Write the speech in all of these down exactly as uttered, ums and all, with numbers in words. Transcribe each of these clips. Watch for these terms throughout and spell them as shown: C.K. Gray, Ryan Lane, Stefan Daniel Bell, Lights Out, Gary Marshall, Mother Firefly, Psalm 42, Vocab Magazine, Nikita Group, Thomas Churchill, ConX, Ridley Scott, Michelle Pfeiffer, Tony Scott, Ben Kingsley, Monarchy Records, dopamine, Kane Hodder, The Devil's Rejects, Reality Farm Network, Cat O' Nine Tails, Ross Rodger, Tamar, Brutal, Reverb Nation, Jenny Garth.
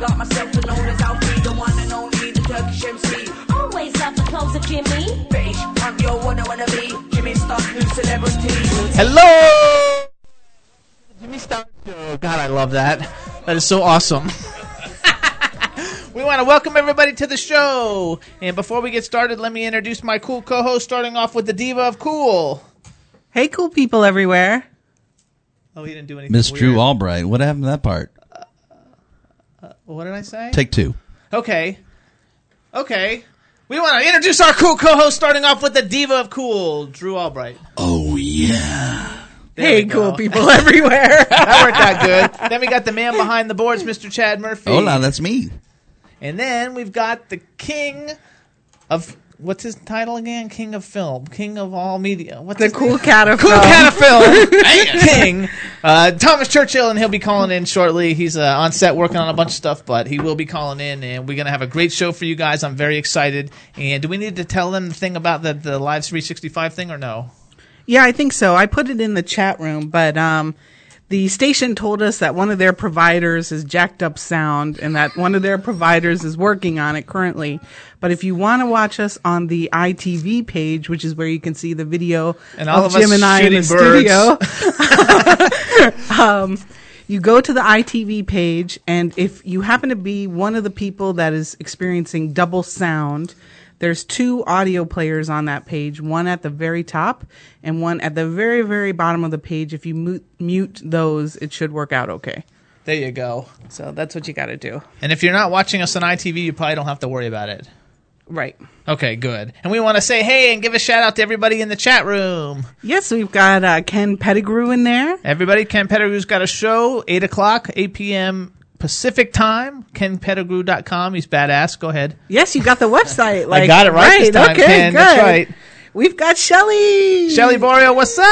Got myself to known as Alfie, the one and only, the Turkish M C. Always love the clothes of Jimmy. Bitch, I'm your one I wanna be. Jimmy Star, new celebrity. Hello! Jimmy Star Show. God, I love that. That is so awesome. We want to welcome everybody to the show. And before we get started, let me introduce my cool co-host, starting off with the diva of cool. Hey, cool people everywhere. Oh, he didn't do anything. Miss Drew Albright. What happened to that part? What did I say? Take two. Okay. Okay. We want to introduce our cool co-host, starting off with the diva of cool, Drew Albright. Oh, yeah. There hey, cool people everywhere. That worked out good. Then we got the man behind the boards, Mister Chad Murphy. Hola, that's me. And then we've got the king of... What's his title again? King of film. King of all media. What's the cool cat of cool film. Cool cat of film. King. Uh, Thomas Churchill, and he'll be calling in shortly. He's uh, on set working on a bunch of stuff, but he will be calling in, and we're going to have a great show for you guys. I'm very excited. And do we need to tell them the thing about the, the Live three sixty-five thing or no? Yeah, I think so. I put it in the chat room, but um, the station told us that one of their providers is jacked up sound and that one of their providers is working on it currently. But if you want to watch us on the I T V page, which is where you can see the video and all of, of Jim and I in the studio, um, you go to the I T V page, and if you happen to be one of the people that is experiencing double sound, there's two audio players on that page, one at the very top and one at the very, very bottom of the page. If you mute, mute those, it should work out okay. There you go. So that's what you got to do. And if you're not watching us on I T V, you probably don't have to worry about it. Right. Okay, good. And we want to say hey and give a shout out to everybody in the chat room. Yes, we've got uh, Ken Pettigrew in there. Everybody, Ken Pettigrew's got a show, eight o'clock, eight p.m. Pacific time, ken pettigrew dot com. He's badass. Go ahead. Yes, you got the website. Like, I got it right, right this time, okay, Ken. Good. That's right. We've got Shelly. Shelly Borio, what's up?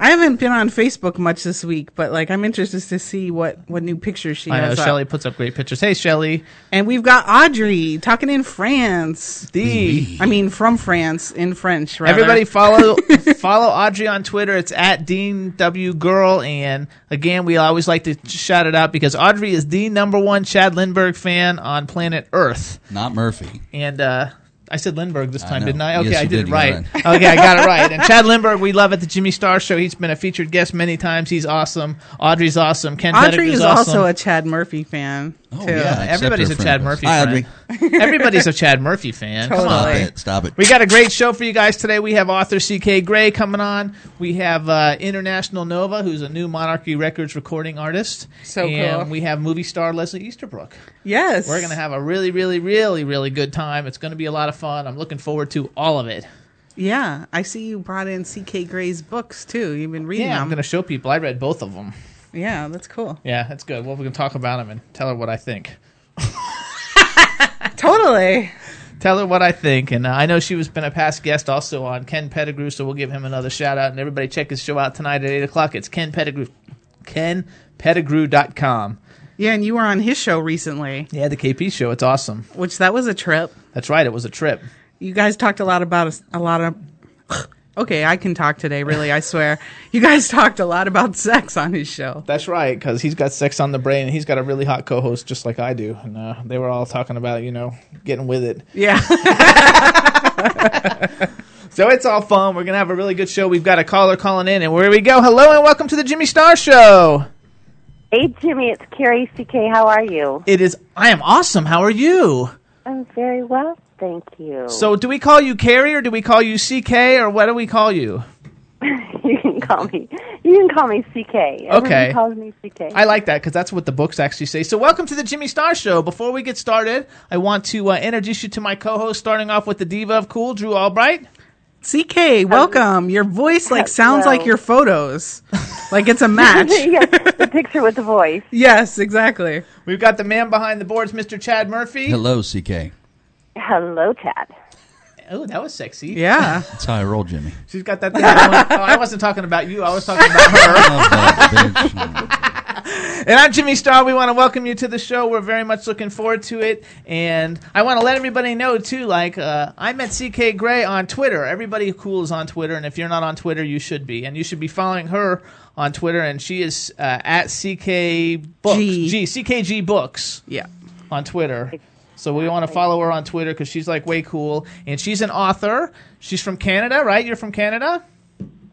I haven't been on Facebook much this week, but like I'm interested to see what, what new pictures she I has. I know Shelly puts up great pictures. Hey, Shelly. And we've got Audrey talking in France. The I mean from France in French, right? Everybody follow follow Audrey on Twitter. It's at Dean W Girl, and again, we always like to shout it out because Audrey is the number one Chad Lindberg fan on planet Earth. Not Murphy. And uh I said Lindberg this time, I didn't I? Okay, yes, I did, did it right. right. Okay, I got it right. And Chad Lindberg, we love at the Jimmy Star Show. He's been a featured guest many times. He's awesome. Audrey's awesome. Ken Audrey is awesome. Also a Chad Murphy fan, oh, too. Yeah, everybody's a Chad Murphy Hi, fan. Audrey. Everybody's a Chad Murphy fan. Totally. Come on. Stop it. Stop it. We got a great show for you guys today. We have author C K. Gray coming on. We have uh, International Nova, who's a new Monarchy Records recording artist. So and cool. And we have movie star Leslie Easterbrook. Yes. We're going to have a really, really, really, really good time. It's going to be a lot of fun. I'm looking forward to all of it. Yeah, I see you brought in C K. Gray's books too. You've been reading yeah, them. Yeah, I'm going to show people. I read both of them. Yeah, that's cool. Yeah, that's good. Well, we can talk about them and tell her what I think. Totally. Tell her what I think. And uh, I know she was been a past guest also on Ken Pettigrew, so we'll give him another shout out. And everybody check his show out tonight at eight o'clock. It's Ken Pettigrew. ken pettigrew dot com. Yeah, and you were on his show recently. Yeah, the K P show. It's awesome. Which that was a trip. That's right. It was a trip. You guys talked a lot about a, a lot of. Okay, I can talk today. Really, I swear. You guys talked a lot about sex on his show. That's right, because he's got sex on the brain, and he's got a really hot co-host just like I do. And uh, they were all talking about, you know, getting with it. Yeah. So it's all fun. We're gonna have a really good show. We've got a caller calling in, and where we go. Hello, and welcome to the Jimmy Star Show. Hey, Jimmy, it's Carrie C K. How are you? It is. I am awesome. How are you? I'm very well, thank you. So do we call you Carrie or do we call you C K or what do we call you? You can call me. You can call me C K. Everyone okay. Calls me C K. I like that because that's what the books actually say. So, welcome to the Jimmy Star Show. Before we get started, I want to uh, introduce you to my co-host. Starting off with the diva of cool, Drew Albright. C K, welcome. Um, Your voice like sounds well. like your photos, like it's a match. Yes, the picture with the voice. Yes, exactly. We've got the man behind the boards, Mister Chad Murphy. Hello, C K. Hello, Chad. Oh, that was sexy. Yeah. That's how I roll, Jimmy. She's got that thing going. Oh, I wasn't talking about you. I was talking about her. And I'm Jimmy Star. We want to welcome you to the show. We're very much looking forward to it. And I want to let everybody know, too, like, uh, I met C K. Gray on Twitter. Everybody cool is on Twitter. And if you're not on Twitter, you should be. And you should be following her on Twitter. And she is uh, at C K Books. G. G. C K G Books. Yeah. On Twitter. So we want to follow her on Twitter because she's, like, way cool. And she's an author. She's from Canada, right? You're from Canada?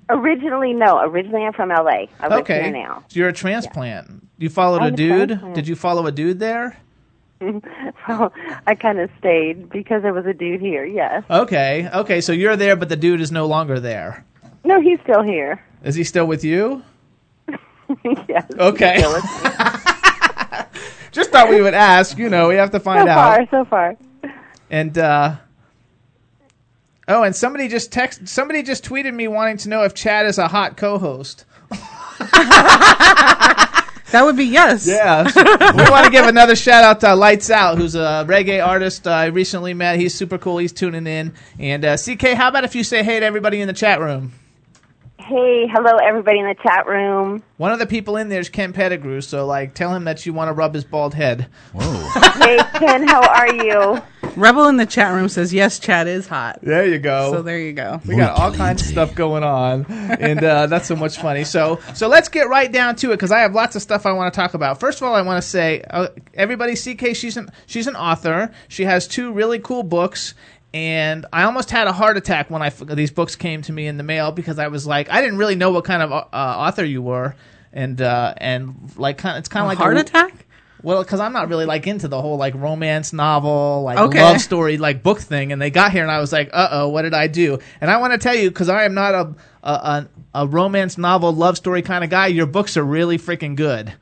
Originally, no. Originally, I'm from L A. I live okay. here now. So you're a transplant. Yeah. You followed I'm a dude? Transplant. Did you follow a dude there? Well, I kind of stayed because there was a dude here, yes. Okay. Okay, so you're there, but the dude is no longer there. No, he's still here. Is he still with you? Yes. Okay. He's still with me. Just thought we would ask, you know, we have to find out. So far, so far. And, uh, oh, and somebody just text, somebody just tweeted me wanting to know if Chad is a hot co-host. That would be yes. Yeah. So we want to give another shout out to Lights Out, who's a reggae artist uh, I recently met. He's super cool. He's tuning in. And, uh, C K, how about if you say hey to everybody in the chat room? Hey, hello, everybody in the chat room. One of the people in there is Ken Pettigrew, so, like, tell him that you want to rub his bald head. Whoa. Hey, Ken, how are you? Rebel in the chat room says, yes, Chad is hot. There you go. So there you go. We got all kinds of stuff going on, and uh, that's so much funny. So so let's get right down to it, because I have lots of stuff I want to talk about. First of all, I want to say, uh, everybody, C K, she's an, she's an author. She has two really cool books. And I almost had a heart attack when I f- these books came to me in the mail because I was like, I didn't really know what kind of uh, author you were, and uh, and like kind it's kind of like heart a heart attack. Well, because I'm not really like into the whole like romance novel, like okay. love story, like book thing. And they got here, and I was like, uh oh, what did I do? And I want to tell you because I am not a a, a a romance novel love story kind of guy. Your books are really freaking good.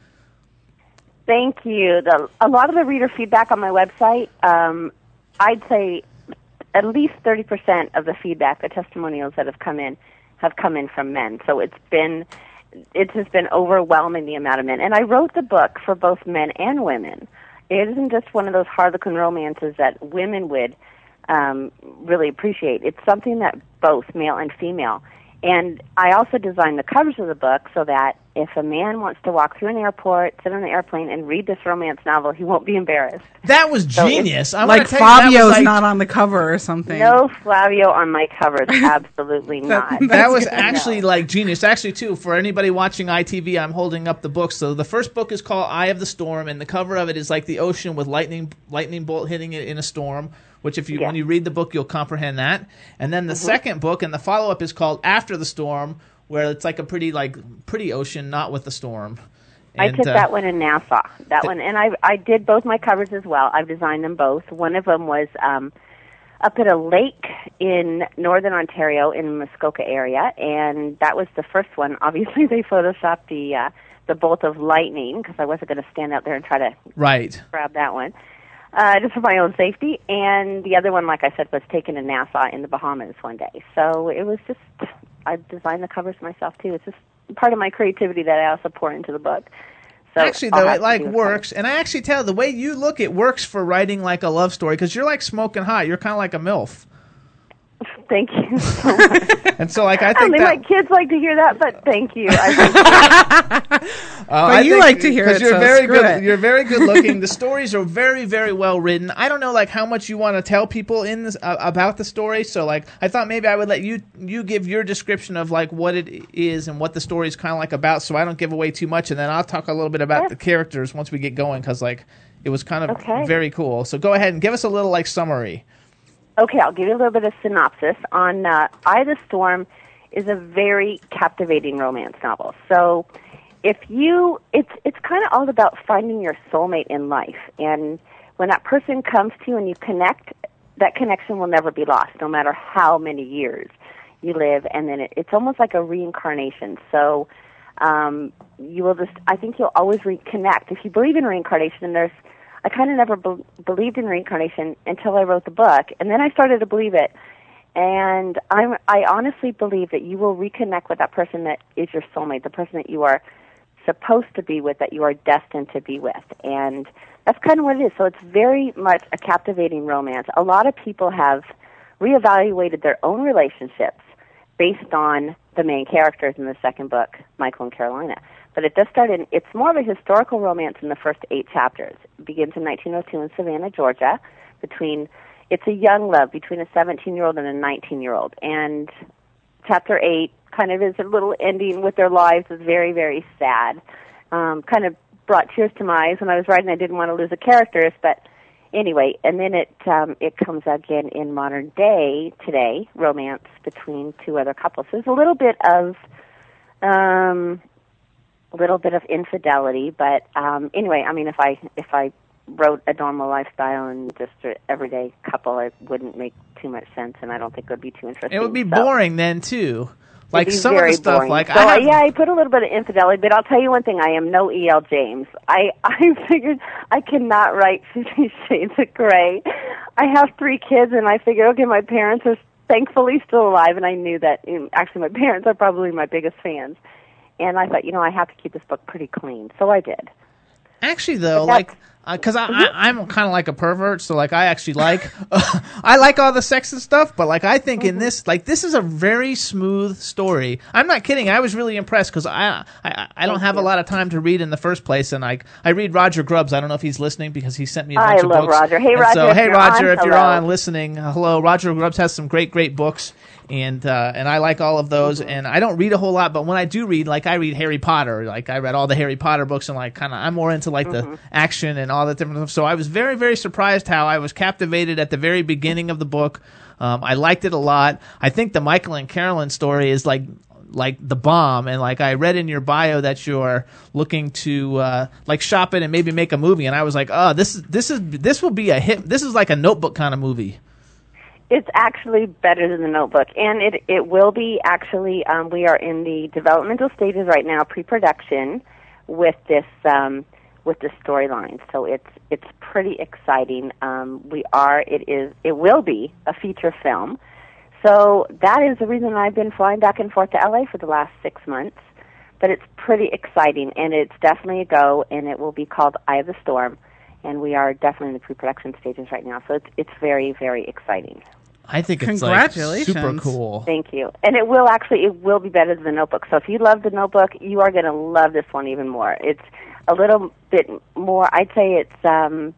Thank you. The, a lot of the reader feedback on my website, um, I'd say. At least thirty percent of the feedback, the testimonials that have come in, have come in from men. So it's been, it's just been overwhelming the amount of men. And I wrote the book for both men and women. It isn't just one of those Harlequin romances that women would um, really appreciate. It's something that both male and female. And I also designed the covers of the book so that if a man wants to walk through an airport, sit on an airplane, and read this romance novel, he won't be embarrassed. That was genius. So I like Flavio's like, not on the cover or something. No Flavio on my covers. Absolutely that, not. That was actually know. like genius. Actually, too, for anybody watching I T V, I'm holding up the book. So the first book is called Eye of the Storm, and the cover of it is like the ocean with lightning lightning bolt hitting it in a storm. Which if you yeah. when you read the book, you'll comprehend that. And then the mm-hmm. second book and the follow-up is called After the Storm, where it's like a pretty like pretty ocean, not with the storm. And, I took uh, that one in Nassau, that th- one. And I I did both my covers as well. I've designed them both. One of them was um, up at a lake in northern Ontario in the Muskoka area, and that was the first one. Obviously, they photoshopped the, uh, the bolt of lightning because I wasn't going to stand out there and try to right. grab that one. Uh, just for my own safety, and the other one, like I said, was taken in Nassau in the Bahamas one day. So it was just, I designed the covers myself, too. It's just part of my creativity that I also pour into the book. So actually, though, it, like, works. And I actually tell the way you look, it works for writing, like, a love story, because you're, like, smoking hot. You're kind of like a MILF. Thank you so much. And so, like, I think I mean, that... my kids like to hear that, but thank you. I think uh, but I you think, like to hear it, you're so very screw good, it. You're very good looking. The stories are very, very well written. I don't know, like, how much you want to tell people in this, uh, about the story. So, like, I thought maybe I would let you you give your description of, like, what it is and what the story is kind of, like, about so I don't give away too much. And then I'll talk a little bit about yeah. the characters once we get going because, like, it was kind of okay. very cool. So go ahead and give us a little, like, summary. Okay, I'll give you a little bit of synopsis. On uh, Eye of the Storm is a very captivating romance novel. So if you, it's it's kind of all about finding your soulmate in life. And when that person comes to you and you connect, that connection will never be lost, no matter how many years you live, and then it, it's almost like a reincarnation. So um, you will just, I think you'll always reconnect. If you believe in reincarnation, and there's, I kind of never be- believed in reincarnation until I wrote the book, and then I started to believe it. And I'm, I honestly believe that you will reconnect with that person that is your soulmate, the person that you are supposed to be with, that you are destined to be with. And that's kind of what it is. So it's very much a captivating romance. A lot of people have reevaluated their own relationships based on the main characters in the second book, Michael and Carolina. But it does start in, it's more of a historical romance in the first eight chapters. It begins in nineteen oh two in Savannah, Georgia, between, it's a young love between a seventeen-year-old and a nineteen-year-old. And chapter eight kind of is a little ending with their lives. It's very, very sad. Um, kind of brought tears to my eyes when I was writing. I didn't want to lose the characters, but anyway. And then it um, it comes again in modern day, today, romance between two other couples. So there's a little bit of... Um, little bit of infidelity, but um, anyway, I mean, if I if I wrote a normal lifestyle and just an everyday couple, it wouldn't make too much sense, and I don't think it would be too interesting. It would be so boring then too, like some of the stuff. Boring. Like so, I have... yeah, I put a little bit of infidelity, but I'll tell you one thing: I am no E L James. I I figured I cannot write Fifty Shades of Grey. I have three kids, and I figured, okay, my parents are thankfully still alive, and I knew that. Actually, my parents are probably my biggest fans. And I thought, you know, I have to keep this book pretty clean. So I did. Actually, though, like, because uh, mm-hmm. I'm kind of like a pervert, so, like, I actually like, uh, I like all the sex and stuff, but, like, I think mm-hmm. in this, like, this is a very smooth story. I'm not kidding. I was really impressed because I, I, I don't Thank have you. a lot of time to read in the first place, and I, I read Roger Grubbs. I don't know if he's listening because he sent me a bunch I of books. I love Roger. Hey, and Roger, so, if, hey, you're Roger on, if you're on listening, hello. Roger Grubbs has some great, great books. And uh, and I like all of those, mm-hmm. and I don't read a whole lot, but when I do read, like I read Harry Potter, like I read all the Harry Potter books, and like kind of I'm more into like mm-hmm. the action and all that different stuff. So I was very, very surprised how I was captivated at the very beginning of the book. Um, I liked it a lot. I think the Michael and Carolyn story is like like the bomb, and like I read in your bio that you're looking to uh, like shop it and maybe make a movie, and I was like, oh, this is this is this will be a hit. This is like a Notebook kind of movie. It's actually better than The Notebook, and it, it will be actually, um, we are in the developmental stages right now, pre-production, with this um, with this storyline. So it's it's pretty exciting. Um, we are, it is, it will be a feature film. So that is the reason I've been flying back and forth to L A for the last six months. But it's pretty exciting, and it's definitely a go, and it will be called Eye of the Storm. And we are definitely in the pre-production stages right now. So it's it's very, very exciting. I think it's like super cool. Thank you. And it will actually, it will be better than The Notebook. So if you love The Notebook, you are going to love this one even more. It's a little bit more, I'd say it's um,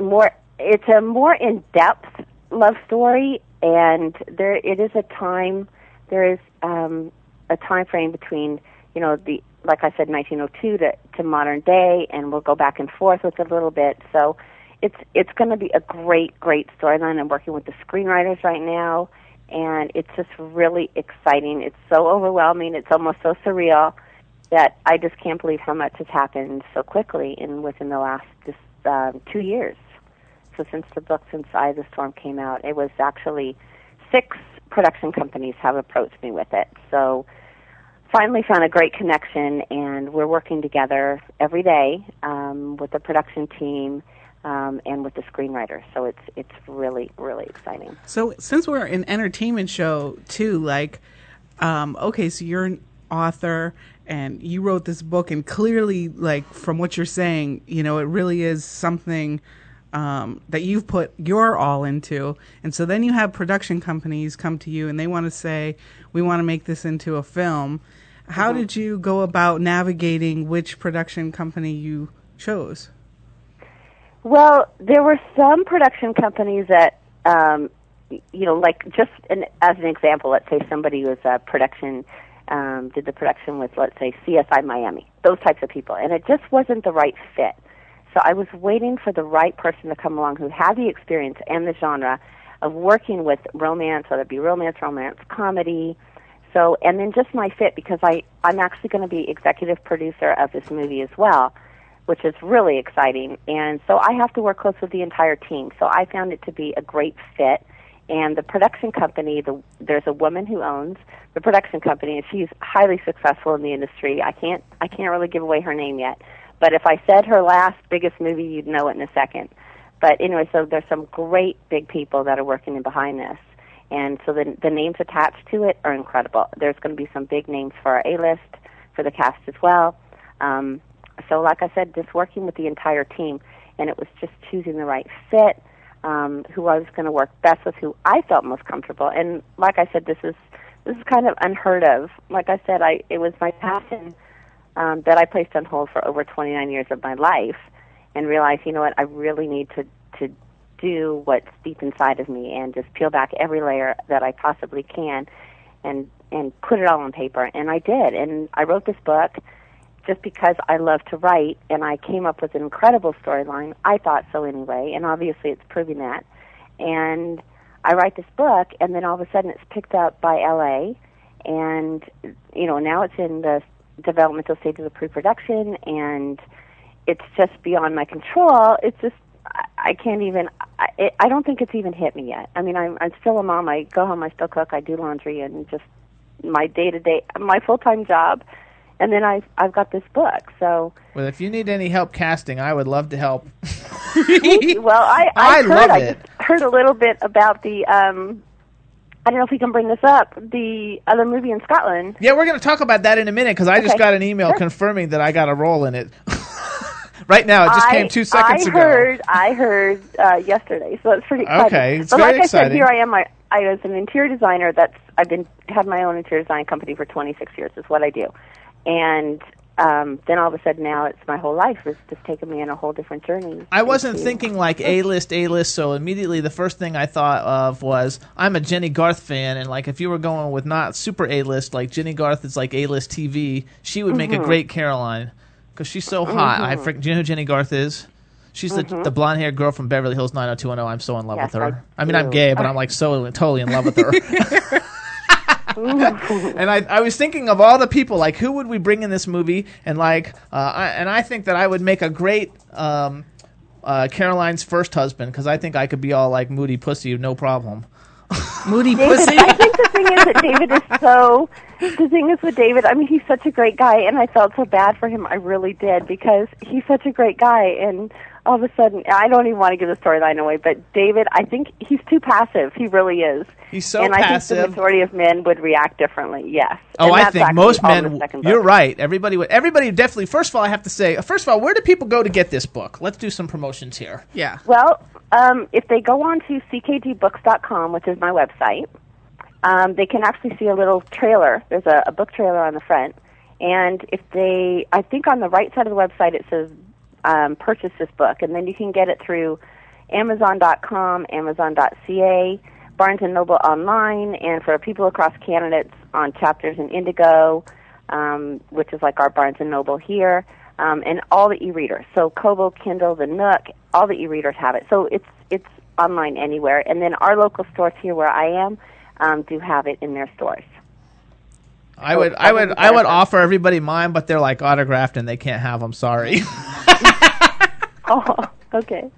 more, it's a more in-depth love story. And there, it is a time, there is um, a time frame between, you know, the, like I said, nineteen oh two to, to modern day, and we'll go back and forth with it a little bit. So it's it's going to be a great, great storyline. I'm working with the screenwriters right now, and it's just really exciting. It's so overwhelming. It's almost so surreal that I just can't believe how much has happened so quickly in within the last just, um, two years. So since the book, since Eye of the Storm came out, it was actually six production companies have approached me with it. So... finally found a great connection, and we're working together every day um, with the production team um, and with the screenwriter. So it's it's really, really exciting. So since we're an entertainment show, too, like, um, okay, so you're an author, and you wrote this book, and clearly, like, from what you're saying, you know, it really is something um, that you've put your all into. And so then you have production companies come to you, and they want to say, we want to make this into a film. How mm-hmm. did you go about navigating which production company you chose? Well, there were some production companies that, um, you know, like just an, as an example, let's say somebody was a production, um, did the production with, let's say, C S I Miami, those types of people. And it just wasn't the right fit. So I was waiting for the right person to come along who had the experience and the genre of working with romance, whether it be romance, romance, comedy. So, and then just my fit, because I, I'm actually going to be executive producer of this movie as well, which is really exciting. And so I have to work close with the entire team. So I found it to be a great fit, And the production company, the, there's a woman who owns the production company, and she's highly successful in the industry. I can't, I can't really give away her name yet, but if I said her last biggest movie, you'd know it in a second. But anyway, so there's some great big people that are working in behind this, and so the, the names attached to it are incredible. There's going to be some big names for our A-list, for the cast as well. Um, so like I said, just working with the entire team, and it was just choosing the right fit, um, who I was going to work best with, who I felt most comfortable. And like I said, this is this is kind of unheard of. Like I said, I it was my passion um, that I placed on hold for over twenty-nine years of my life, and realized, you know what, I really need to, to do what's deep inside of me and just peel back every layer that I possibly can and and put it all on paper. And I did, and I wrote this book just because I love to write, and I came up with an incredible storyline. I thought so anyway, and obviously it's proving that. And I write this book, and then all of a sudden it's picked up by L A, and, you know, now it's in the developmental stage of the pre-production, and it's just beyond my control. It's just, I can't even, I, it, I don't think it's even hit me yet. I mean, I'm, I'm still a mom. I go home, I still cook, I do laundry, and just my day-to-day, my full-time job, and then I've, I've got this book, so. Well, if you need any help casting, I would love to help. Well, I, I, I heard, love I it. Just heard a little bit about the, um, I don't know if we can bring this up, the other movie in Scotland. Yeah, we're going to talk about that in a minute, because I okay. just got an email sure. confirming that I got a role in it. Right now, it just I, came two seconds I ago. Heard, I heard uh, yesterday, so that's pretty exciting. Okay, it's but very like exciting. I said, here I am. I, I was an interior designer. That's I've been had my own interior design company for twenty-six years. Is what I do, and um, then all of a sudden now it's my whole life. It's just taken me on a whole different journey. I wasn't thinking like A-list, A-list. So immediately the first thing I thought of was I'm a Jenny Garth fan, and like if you were going with not super A-list, like Jenny Garth is like A-list T V. She would make mm-hmm. a great Caroline. Because she's so hot. Mm-hmm. I freaking, do you know who Jenny Garth is? She's mm-hmm. the, the blonde-haired girl from Beverly Hills nine oh two one oh. I'm so in love yes, with her. I, I mean, I'm gay, but I'm like so totally in love with her. And I, I was thinking of all the people, like who would we bring in this movie? And like, uh, I, and I think that I would make a great um, uh, Caroline's first husband, because I think I could be all like moody pussy, no problem. Moody David, pussy. I think the thing is that David is so. The thing is with David, I mean, he's such a great guy, and I felt so bad for him. I really did, because he's such a great guy, and all of a sudden, I don't even want to give the storyline away, but David, I think he's too passive. He really is. He's so and passive. And I think the majority of men would react differently, yes. Oh, I think most men, you're right. Everybody would. Everybody definitely, first of all, I have to say, first of all, where do people go to get this book? Let's do some promotions here. Yeah. Well, um, if they go on to c k g books dot com, which is my website, Um, they can actually see a little trailer. There's a, a book trailer on the front. And if they, I think on the right side of the website it says um, purchase this book. And then you can get it through amazon dot com, amazon dot c a, Barnes and Noble online, and for people across Canada it's on Chapters and Indigo, um, which is like our Barnes and Noble here, um, and all the e-readers. So Kobo, Kindle, the Nook, all the e-readers have it. So it's it's online anywhere. And then our local stores here where I am, Um, do have it in their stores. I would, I would, I would offer everybody mine, but they're like autographed and they can't have them. Sorry. Oh, okay.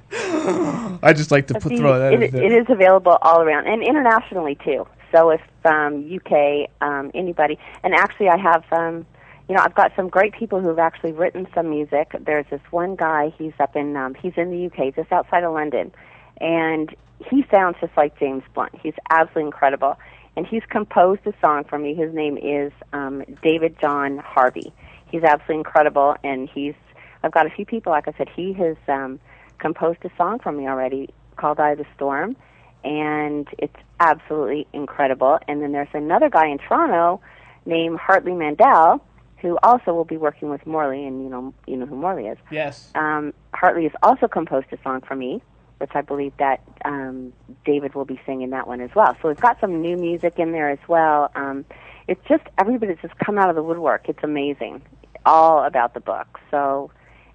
I just like to put, See, throw that. It, it is available all around and internationally too. So if um, U K, um, anybody, and actually I have, um, you know, I've got some great people who have actually written some music. There's this one guy. He's up in, um, he's in the U K, just outside of London, and he sounds just like James Blunt. He's absolutely incredible. And he's composed a song for me. His name is um, David John Harvey. He's absolutely incredible. And he's, I've got a few people, like I said, he has um, composed a song for me already called Eye of the Storm. And it's absolutely incredible. And then there's another guy in Toronto named Hartley Mandel, who also will be working with Morley. And you know, you know who Morley is. Yes. Um, Hartley has also composed a song for me, which I believe that um, David will be singing that one as well. So we've got some new music in there as well. Um, it's just, everybody's just come out of the woodwork. It's amazing, all about the book. So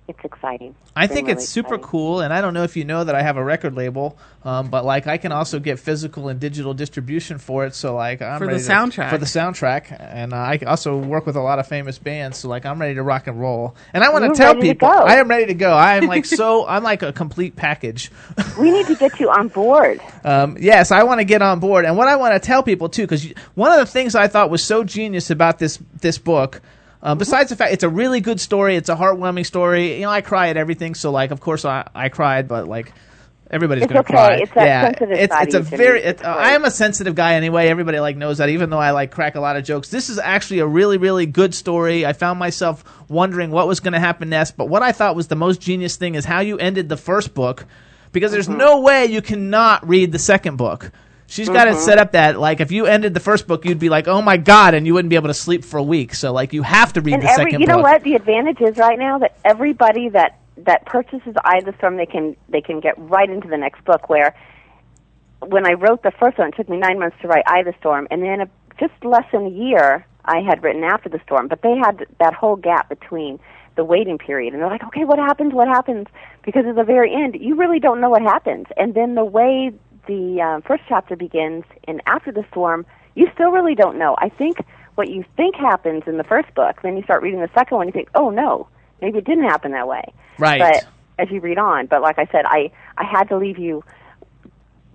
it's exciting. I think it's super cool, and I don't know if you know that I have a record label, um, but like I can also get physical and digital distribution for it. So like I'm for the soundtrack for the soundtrack, and uh, I also work with a lot of famous bands. So like I'm ready to rock and roll, and I want to tell people I am ready to go. I am like so I'm like a complete package. We need to get you on board. Um, yes, I want to get on board, and what I want to tell people too, because one of the things I thought was so genius about this this book. Uh, besides the fact it's a really good story, it's a heartwarming story. You know, I cry at everything, so like, of course, I, I cried, but like, everybody's it's gonna okay. cry. It's that yeah, sensitive it's, it's a very. It's, uh, I am a sensitive guy anyway. Everybody like knows that, even though I like crack a lot of jokes. This is actually a really, really good story. I found myself wondering what was going to happen next, but what I thought was the most genius thing is how you ended the first book, because there's mm-hmm. no way you cannot read the second book. She's got mm-hmm. it set up that, like, if you ended the first book, you'd be like, oh, my God, and you wouldn't be able to sleep for a week. So, like, you have to read and the every, second book. You know book. What? The advantage is right now that everybody that, that purchases I, the Storm, they can, they can get right into the next book, where when I wrote the first one, it took me nine months to write I, the Storm, and then a, just less than a year I had written After the Storm. But they had that whole gap between the waiting period, and they're like, okay, what happens, what happens? Because at the very end, you really don't know what happens. And then the way the um, first chapter begins, and After the Storm, you still really don't know. I think what you think happens in the first book, then you start reading the second one, you think, oh, no, maybe it didn't happen that way. Right. But as you read on, but like I said, I, I had to leave you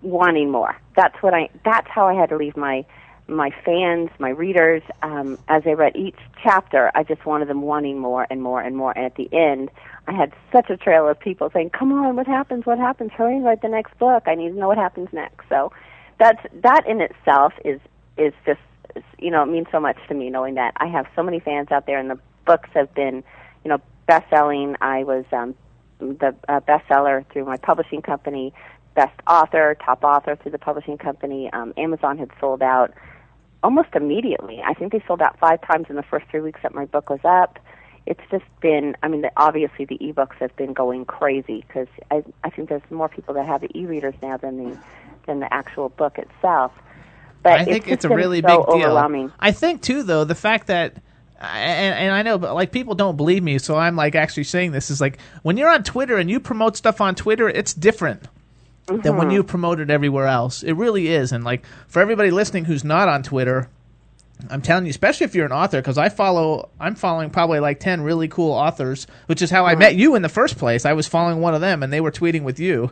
wanting more. That's what I. That's how I had to leave my my fans, my readers. Um, as I read each chapter, I just wanted them wanting more and more and more. And at the end, I had such a trail of people saying, come on, what happens, what happens, hurry and write the next book, I need to know what happens next. So that's that in itself is is just, you know, it means so much to me knowing that I have so many fans out there, and the books have been, you know, best-selling. I was um, the uh, bestseller through my publishing company, best author, top author through the publishing company. Um, Amazon had sold out almost immediately. I think they sold out five times in the first three weeks that my book was up. It's just been, I mean, the, obviously the e-books have been going crazy, because I, I think there's more people that have the e-readers now than the than the actual book itself. But I think it's, it's a really so big deal. I think, too, though, the fact that, and, and I know, but like people don't believe me, so I'm like actually saying this, is like when you're on Twitter and you promote stuff on Twitter, it's different mm-hmm. than when you promote it everywhere else. It really is. And like for everybody listening who's not on Twitter, I'm telling you, especially if you're an author, because I follow, I'm following probably like ten really cool authors, which is how I met you in the first place. I was following one of them, and they were tweeting with you.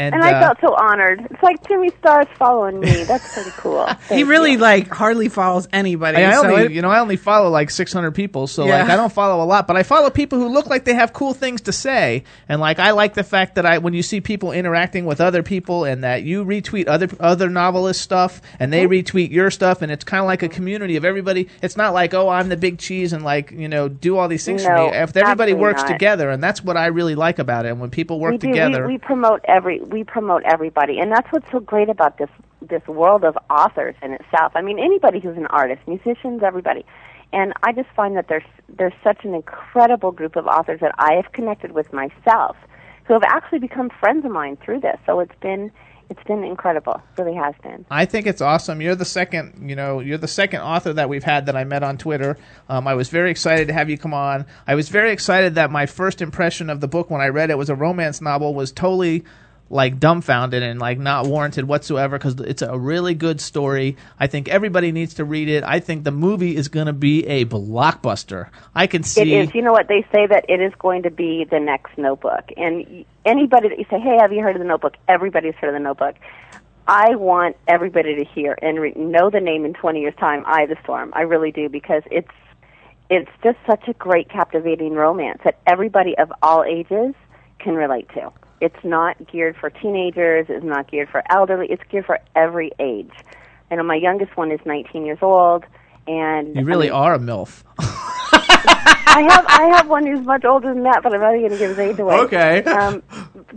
And, and I uh, felt so honored. It's like Jimmy Star's following me. That's pretty cool. He really you. like hardly follows anybody. I, I only, so it, you know, I only follow like six hundred people, so yeah. like I don't follow a lot. But I follow people who look like they have cool things to say, and like I like the fact that I when you see people interacting with other people, and that you retweet other other novelist stuff, and they retweet your stuff, and it's kind of like a community of everybody. It's not like, oh, I'm the big cheese and like, you know, do all these things no, for me. If everybody works not. together, and that's what I really like about it. And when people work we do, together, we, we promote every. We promote everybody, and that's what's so great about this this world of authors in itself. I mean, anybody who's an artist, musicians, everybody. And I just find that there's there's such an incredible group of authors that I have connected with myself, who have actually become friends of mine through this. So it's been it's been incredible. It really has been. I think it's awesome. You're the second, you know, you're the second author that we've had that I met on Twitter. Um, I was very excited to have you come on. I was very excited that my first impression of the book when I read it was a romance novel was totally like dumbfounded and like not warranted whatsoever, because it's a really good story. I think everybody needs to read it. I think the movie is going to be a blockbuster. I can see it is. You know what they say, that it is going to be the next Notebook. And anybody that you say, hey, have you heard of the Notebook? Everybody's heard of the Notebook. I want everybody to hear and re- know the name in twenty years' time, I, the Storm. I really do, because it's it's just such a great, captivating romance that everybody of all ages can relate to. It's not geared for teenagers. It's not geared for elderly. It's geared for every age. And my youngest one is nineteen years old. And you really I mean, are a MILF. I have I have one who's much older than that, but I'm already going to give his age away. Okay. Um,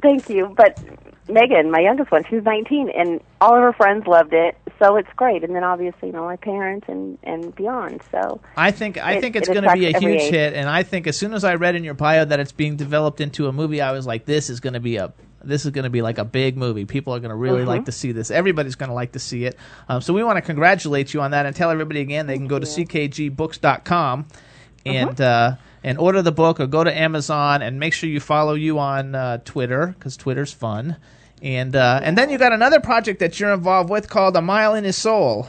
thank you. But Megan, my youngest one, she's nineteen, and all of her friends loved it. So it's great, and then obviously, you know, my parents and, and beyond. So I think I it, think it's it going to be a huge age. hit, and I think as soon as I read in your bio that it's being developed into a movie, I was like, this is going to be a this is going to be like a big movie. People are going to really mm-hmm. like to see this. Everybody's going to like to see it. Um, so we want to congratulate you on that, and tell everybody again they Thank can go you. to c k g books dot com and. Mm-hmm. Uh, and order the book or go to Amazon and make sure you follow you on uh, Twitter, because Twitter's fun. And uh, and then you got another project that you're involved with called A Mile in His Soul.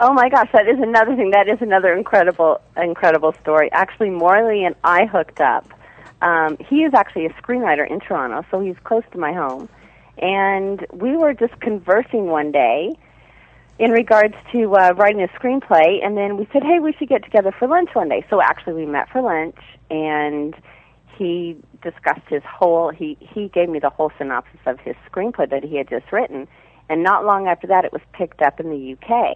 Oh, my gosh, that is another thing. That is another incredible, incredible story. Actually, Morley and I hooked up. Um, he is actually a screenwriter in Toronto, so he's close to my home. And we were just conversing one day in regards to uh, writing a screenplay, and then we said, hey, we should get together for lunch one day. So actually we met for lunch, and he discussed his whole, he, he gave me the whole synopsis of his screenplay that he had just written. And not long after that, it was picked up in the U K.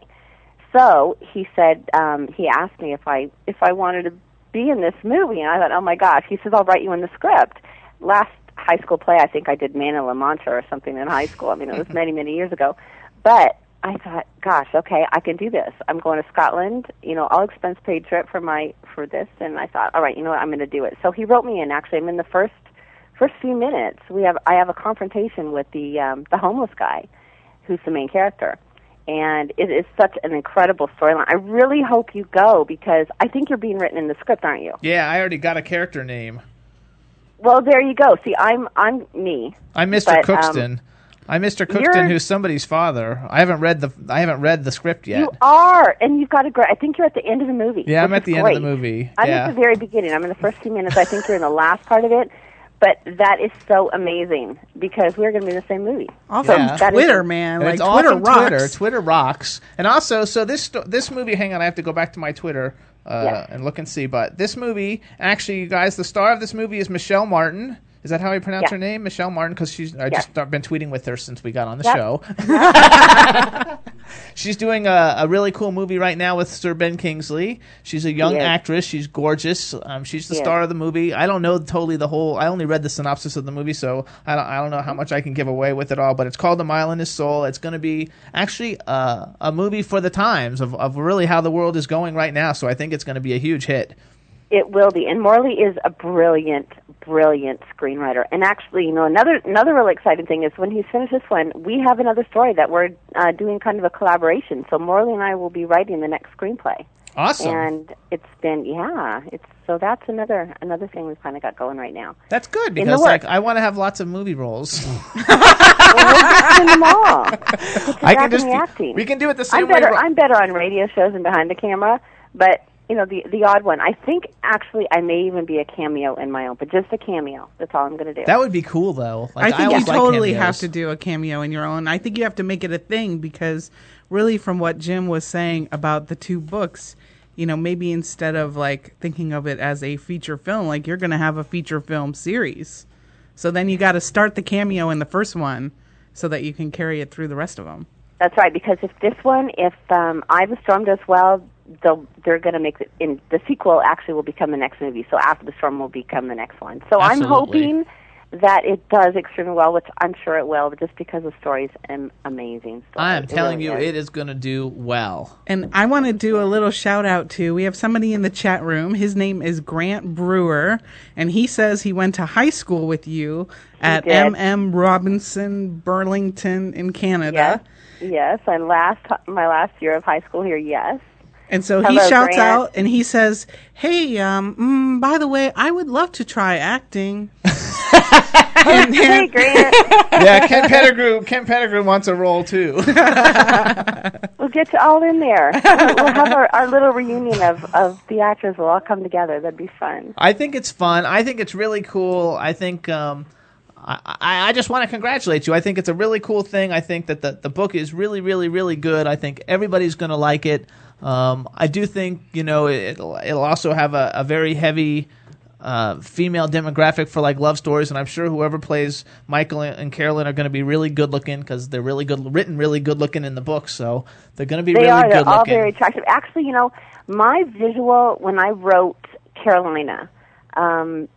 So he said, um, he asked me if I if I wanted to be in this movie, and I thought, oh my gosh. He says, I'll write you in the script. Last high school play, I think I did Man in La Mancha or something in high school. I mean, it was many, many years ago. But I thought, gosh, okay, I can do this. I'm going to Scotland. You know, all expense paid trip for my for this. And I thought, all right, you know what, I'm going to do it. So he wrote me in. Actually, I'm in the first first few minutes. We have I have a confrontation with the um, the homeless guy, who's the main character. And it is such an incredible storyline. I really hope you go, because I think you're being written in the script, aren't you? Yeah, I already got a character name. Well, there you go. See, I'm I'm me. I'm Mister But, Cookston. Um, I'm Mister Cookston, who's somebody's father. I haven't read the I haven't read the script yet. You are, and you've got a great. I think you're at the end of the movie. Yeah, I'm at the great. end of the movie. I'm yeah. at the very beginning. I'm in the first few minutes. I think you're in the last part of it. But that is so amazing, because we're going to be in the same movie. Also, yeah. Twitter, is, man. Like, it's Twitter rocks. Twitter, Twitter rocks. And also, so this this movie, hang on, I have to go back to my Twitter uh, yes. and look and see. But this movie, actually, you guys, the star of this movie is Michelle Martin. Is that how I pronounce yeah. her name? Michelle Martin, because she's I yeah. just been tweeting with her since we got on the yep. show. She's doing a, a really cool movie right now with Sir Ben Kingsley. She's a young actress. She's gorgeous. Um, she's the yeah. star of the movie. I don't know totally the whole. I only read the synopsis of the movie, so I don't, I don't know how much I can give away with it all. But it's called A Mile in His Soul. It's going to be actually uh, a movie for the times of, of really how the world is going right now. So I think it's going to be a huge hit. It will be. And Morley is a brilliant, brilliant screenwriter. And actually, you know, another another really exciting thing is when he's finished this one, we have another story that we're uh, doing kind of a collaboration. So Morley and I will be writing the next screenplay. Awesome. And it's been, yeah, it's so that's another another thing we've kind of got going right now. That's good, because like I want to have lots of movie roles. Well, them all. I can just acting. We can do it the same I'm better, way. I'm better on radio shows and behind the camera, but... You know, the the odd one. I think, actually, I may even be a cameo in my own, but just a cameo. That's all I'm going to do. That would be cool, though. Like, I think I you totally like have to do a cameo in your own. I think you have to make it a thing, because really from what Jim was saying about the two books, you know, maybe instead of, like, thinking of it as a feature film, like, you're going to have a feature film series. So then you got to start the cameo in the first one so that you can carry it through the rest of them. That's right, because if this one, if um, Ivor Storm does well, they'll, they're going to make it in the sequel. Actually, will become the next movie. So After the Storm will become the next one. So Absolutely. I'm hoping that it does extremely well, which I'm sure it will, just because the story's an amazing story. I am it telling really you, is. It is going to do well. And I want to do a little shout out to. We have somebody in the chat room. His name is Grant Brewer, and he says he went to high school with you he at did. M M Robinson Burlington in Canada. Yes, yes. And last my last year of high school here. Yes. And so Hello, he shouts Grant. out, and he says, hey, um, mm, by the way, I would love to try acting. and, and, hey, Grant. Yeah, Ken Pettigrew, Ken Pettigrew wants a role, too. We'll get you all in there. We'll, we'll have our, our little reunion of, of the actors. We'll all come together. That'd be fun. I think it's fun. I think it's really cool. I think... Um, I, I just want to congratulate you. I think it's a really cool thing. I think that the, the book is really, really, really good. I think everybody's going to like it. Um, I do think, you know, it'll, it'll also have a, a very heavy uh, female demographic for, like, love stories. And I'm sure whoever plays Michael and Carolyn are going to be really good-looking, because they're really good written really good-looking in the book. So they're going to be they really good-looking. They are. They're all very attractive. Actually, you know, my visual when I wrote Carolina, um,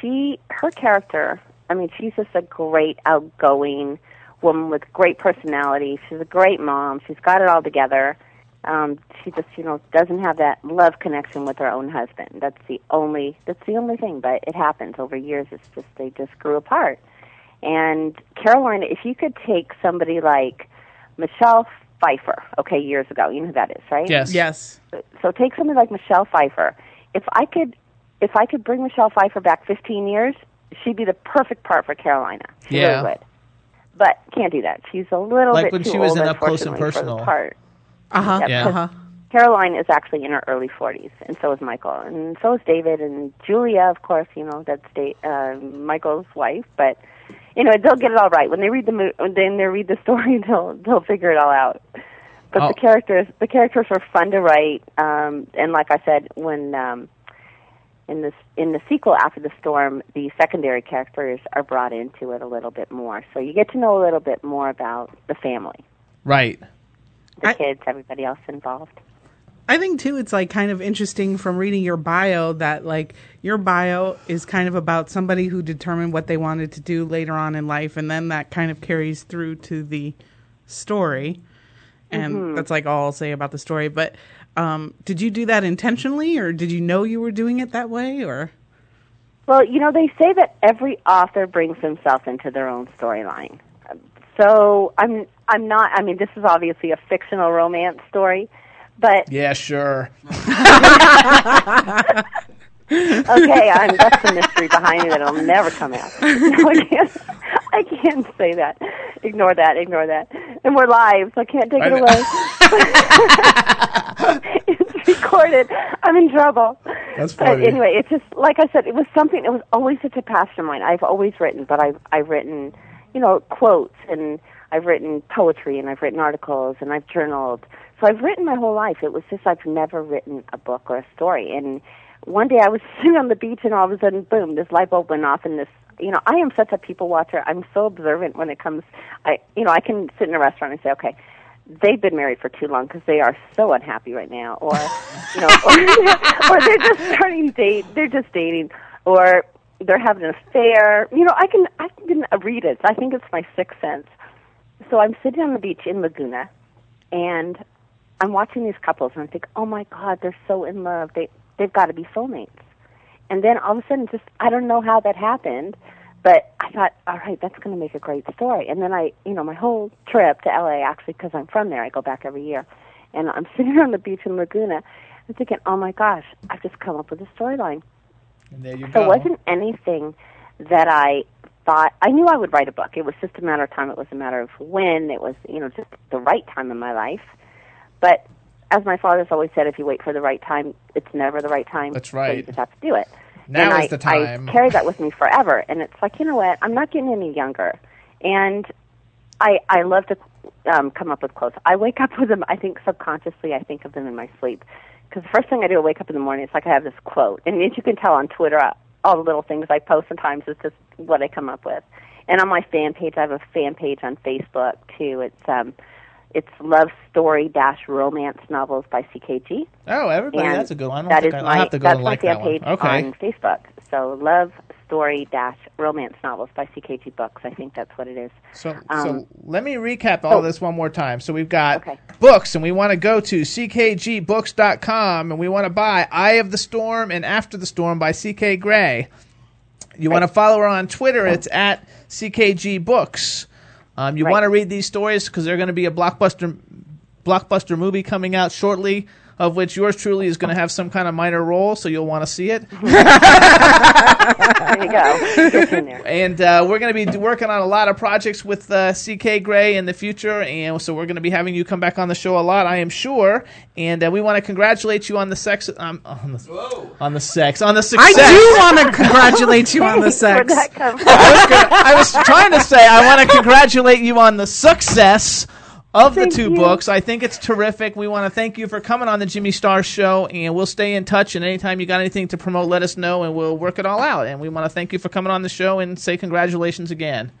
she her character... I mean, she's just a great, outgoing woman with great personality. She's a great mom. She's got it all together. Um, she just, you know, doesn't have that love connection with her own husband. That's the only. That's the only thing. But it happens over years. It's just they just grew apart. And Carolina, if you could take somebody like Michelle Pfeiffer, okay, years ago, you know who that is, right? Yes. Yes. So, so take somebody like Michelle Pfeiffer. If I could if I could bring Michelle Pfeiffer back fifteen years, she'd be the perfect part for Carolina. She yeah. really would. But can't do that. She's a little like bit when too she was old, in Up Close and Personal. Uh-huh. Yep, yeah. Uh-huh. Caroline is actually in her early forties, and so is Michael, and so is David, and Julia, of course, you know, that's da- uh, Michael's wife. But, you know, they'll get it all right. When they read the mo- when they read the story, they'll, they'll figure it all out. But oh. the characters the characters were fun to write, um, and like I said, when... Um, In this, in the sequel, After the Storm, the secondary characters are brought into it a little bit more. So you get to know a little bit more about the family. Right. The I, kids, everybody else involved. I think, too, it's, like, kind of interesting from reading your bio that, like, your bio is kind of about somebody who determined what they wanted to do later on in life, and then that kind of carries through to the story. And mm-hmm. that's, like, all I'll say about the story. But... Um, did you do that intentionally, or did you know you were doing it that way, or? Well, you know, they say that every author brings themselves into their own storyline. So I'm, I'm not. I mean, this is obviously a fictional romance story, but yeah, sure. okay, I'm, that's the mystery behind it. It'll never come out. No, I can't. I can't say that. Ignore that. Ignore that. And we're live, so I can't take I it know. away. It's recorded. I'm in trouble. That's funny. But anyway, it's just, like I said, it was something, it was always such a passion of mine. I've always written, but I've, I've written, you know, quotes, and I've written poetry, and I've written articles, and I've journaled. So I've written my whole life. It was just I've never written a book or a story. And one day I was sitting on the beach, and all of a sudden, boom, this light bulb went off, and this, you know, I am such a people watcher. I'm so observant when it comes, I, you know, I can sit in a restaurant and say, okay, they've been married for too long because they are so unhappy right now. Or, you know, or, or they're just starting date, they're just dating, or they're having an affair. You know, I can, I can read it. I think it's my sixth sense. So I'm sitting on the beach in Laguna, and I'm watching these couples, and I think, oh my God, they're so in love. They, they've got to be soulmates. And then all of a sudden, just, I don't know how that happened, but I thought, all right, that's going to make a great story. And then I, you know, my whole trip to L A, actually, because I'm from there, I go back every year, and I'm sitting on the beach in Laguna, I'm thinking, oh my gosh, I've just come up with a storyline. And there you go. So it wasn't anything that I thought, I knew I would write a book. It was just a matter of time. It was a matter of when. It was, you know, just the right time in my life. But as my father's always said, if you wait for the right time, it's never the right time. That's right. So you just have to do it. Now and is I, the time. I carry that with me forever. And it's like, you know what? I'm not getting any younger. And I I love to um, come up with quotes. I wake up with them. I think subconsciously I think of them in my sleep. Because the first thing I do, I wake up in the morning, it's like I have this quote. And as you can tell on Twitter, all the little things I post sometimes is just what I come up with. And on my fan page, I have a fan page on Facebook, too. It's... um. It's Love Story Dash Romance Novels by C K G. Oh, everybody, and that's a good one. I don't that think is I, my, I have to go and like that one. That's my fan page okay. on Facebook. So Love Story Dash Romance Novels by C K G Books. I think that's what it is. So, um, so let me recap all oh, this one more time. So we've got okay. books, and we want to go to C K G books dot com, and we want to buy Eye of the Storm and After the Storm by C K. Gray. You right. want to follow her on Twitter. Oh. It's at C K G Books. Um, you right. want to read these stories because they're going to be a blockbuster blockbuster movie coming out shortly, of which yours truly is going to have some kind of minor role, so you'll want to see it. There you go. Get in there. And uh, we're going to be working on a lot of projects with uh, C K. Gray in the future, and so we're going to be having you come back on the show a lot, I am sure. And uh, we want to congratulate you on the sex um, on the Whoa. on the sex on the success. I do want to congratulate you on the sex. Where'd that come from? I was gonna, I was trying to say I want to congratulate you on the success of the thank two you. books. I think it's terrific. We want to thank you for coming on the Jimmy Star Show, and we'll stay in touch, and anytime you got anything to promote, let us know, and we'll work it all out. And we want to thank you for coming on the show and say congratulations again.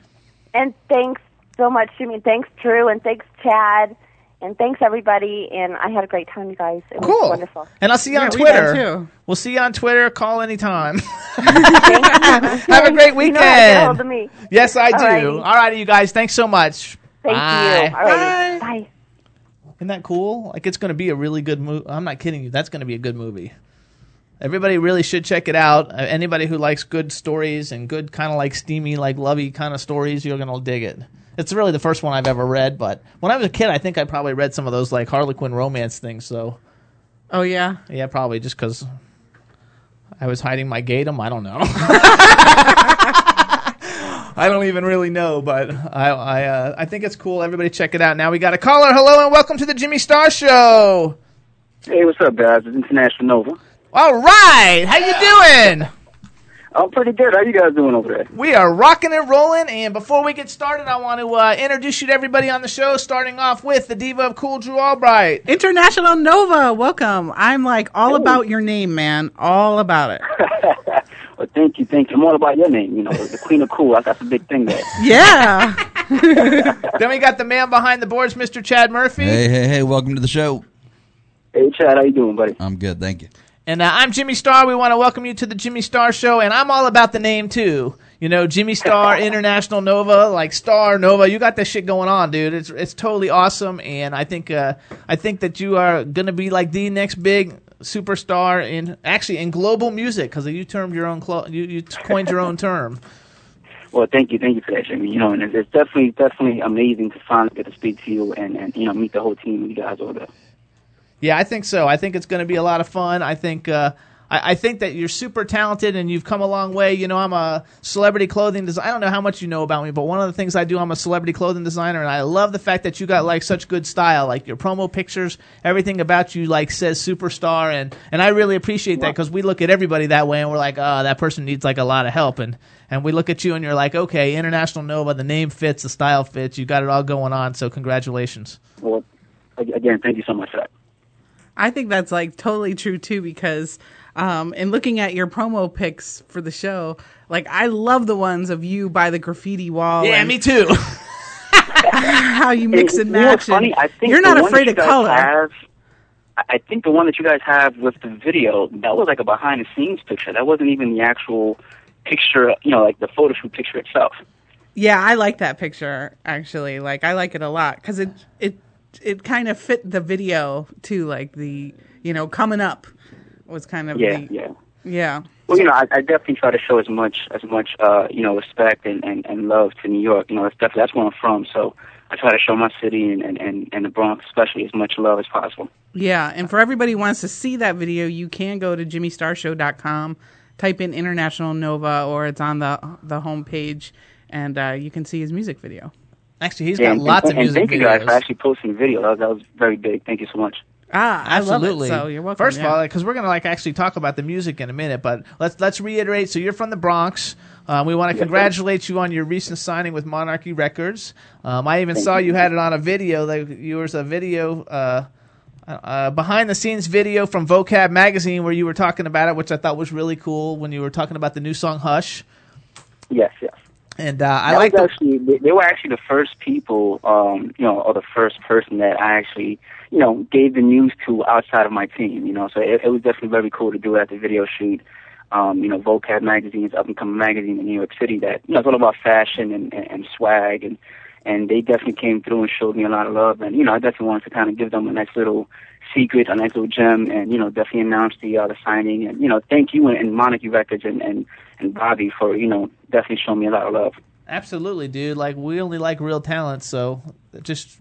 And thanks so much, Jimmy. Thanks, Drew, and thanks, Chad, and thanks, everybody, and I had a great time, you guys. It cool. was wonderful. And I'll see you yeah, on Twitter. We too. We'll see you on Twitter. Call anytime. Have a great weekend. You know how to get hold of me. Yes, I do. All righty, you guys. Thanks so much. Thank Bye. you. All right. Bye. Bye. Isn't that cool? Like, it's going to be a really good movie. I'm not kidding you. That's going to be a good movie. Everybody really should check it out. Uh, anybody who likes good stories and good kind of like steamy, like lovey kind of stories, you're going to dig it. It's really the first one I've ever read, but when I was a kid, I think I probably read some of those like Harlequin romance things. So, oh, yeah? Yeah, probably just because I was hiding my Gatum. I don't know. I don't even really know, but I I, uh, I think it's cool. Everybody check it out. Now we got a caller. Hello and welcome to the Jimmy Star Show. Hey, what's up, guys? It's International Nova. All right. How you doing? I'm pretty good. How you guys doing over there? We are rocking and rolling, and before we get started, I want to uh, introduce you to everybody on the show, starting off with the diva of cool, Drew Albright. International Nova, welcome. I'm like all Ooh. about your name, man. All about it. Well, thank you, thank you. I'm all about your name, you know, the queen of cool. I got the big thing there. Yeah. Then we got the man behind the boards, Mister Chad Murphy. Hey, hey, hey, welcome to the show. Hey, Chad, how you doing, buddy? I'm good, thank you. And uh, I'm Jimmy Star. We want to welcome you to the Jimmy Star Show, and I'm all about the name, too. You know, Jimmy Star, International Nova, like Star, Nova. You got that shit going on, dude. It's it's totally awesome, and I think uh, I think that you are going to be like the next big superstar in, actually, in global music, because you termed your own clo- you, you coined your own term. Well, thank you, thank you for that, Jimmy. You know, and it's definitely definitely amazing to finally get to speak to you and, and you know, meet the whole team and you guys over there. Yeah, I think so. I think it's going to be a lot of fun. I think uh, I, I think that you're super talented and you've come a long way. You know, I'm a celebrity clothing designer. I don't know how much you know about me, but one of the things I do, I'm a celebrity clothing designer, and I love the fact that you got, like, such good style. Like, your promo pictures, everything about you, like, says superstar, and, and I really appreciate that because we look at everybody that way, and we're like, oh, that person needs, like, a lot of help, and, and we look at you, and you're like, okay, International Nova, the name fits, the style fits, you got it all going on, so congratulations. Well, again, thank you so much for that. I think that's, like, totally true, too, because um, in looking at your promo pics for the show, like, I love the ones of you by the graffiti wall. Yeah, and me too. How you mix and, and match. You know what's funny? I think you're not afraid of color. Have, I think the one that you guys have with the video, that was, like, a behind-the-scenes picture. That wasn't even the actual picture, you know, like, the photo shoot picture itself. Yeah, I like that picture, actually. Like, I like it a lot because it it... it kind of fit the video too, like the, you know, coming up was kind of yeah, the, yeah, yeah. Well, you know, I, I definitely try to show as much as much uh, you know, respect and, and, and love to New York. You know, that's definitely that's where I'm from, so I try to show my city and, and, and the Bronx especially as much love as possible. Yeah, and for everybody who wants to see that video, you can go to jimmy star show dot com, type in International Nova, or it's on the the homepage, and uh, you can see his music video. Actually, he's yeah, got and, lots and, of music and thank videos. You guys for actually posting video. That was, that was very big. Thank you so much. Ah, absolutely. I love it, so you're welcome. First yeah. of all, because like, we're going to like actually talk about the music in a minute, but let's let's reiterate. So you're from the Bronx. Uh, we want to yes, congratulate thanks. you on your recent signing with Monarchy Records. Um, I even thank saw you. you had it on a video. Like, there was a video, uh, uh, behind-the-scenes video from Vocab Magazine where you were talking about it, which I thought was really cool when you were talking about the new song Hush. Yes, yes. And uh, I like actually they, they were actually the first people, um, you know, or the first person that I actually, you know, gave the news to outside of my team, you know. So it, it was definitely very cool to do it at the video shoot. Um, you know, Vocab Magazine is up and coming magazine in New York City that, you know, it's all about fashion and, and, and swag, and and they definitely came through and showed me a lot of love, and you know, I definitely wanted to kind of give them a nice little secret, a nice little gem, and you know, definitely announced the uh, the signing, and you know, thank you and, and Monarchy Records and, and and Bobby for, you know, definitely showing me a lot of love. Absolutely, dude. Like, we only like real talent, so it just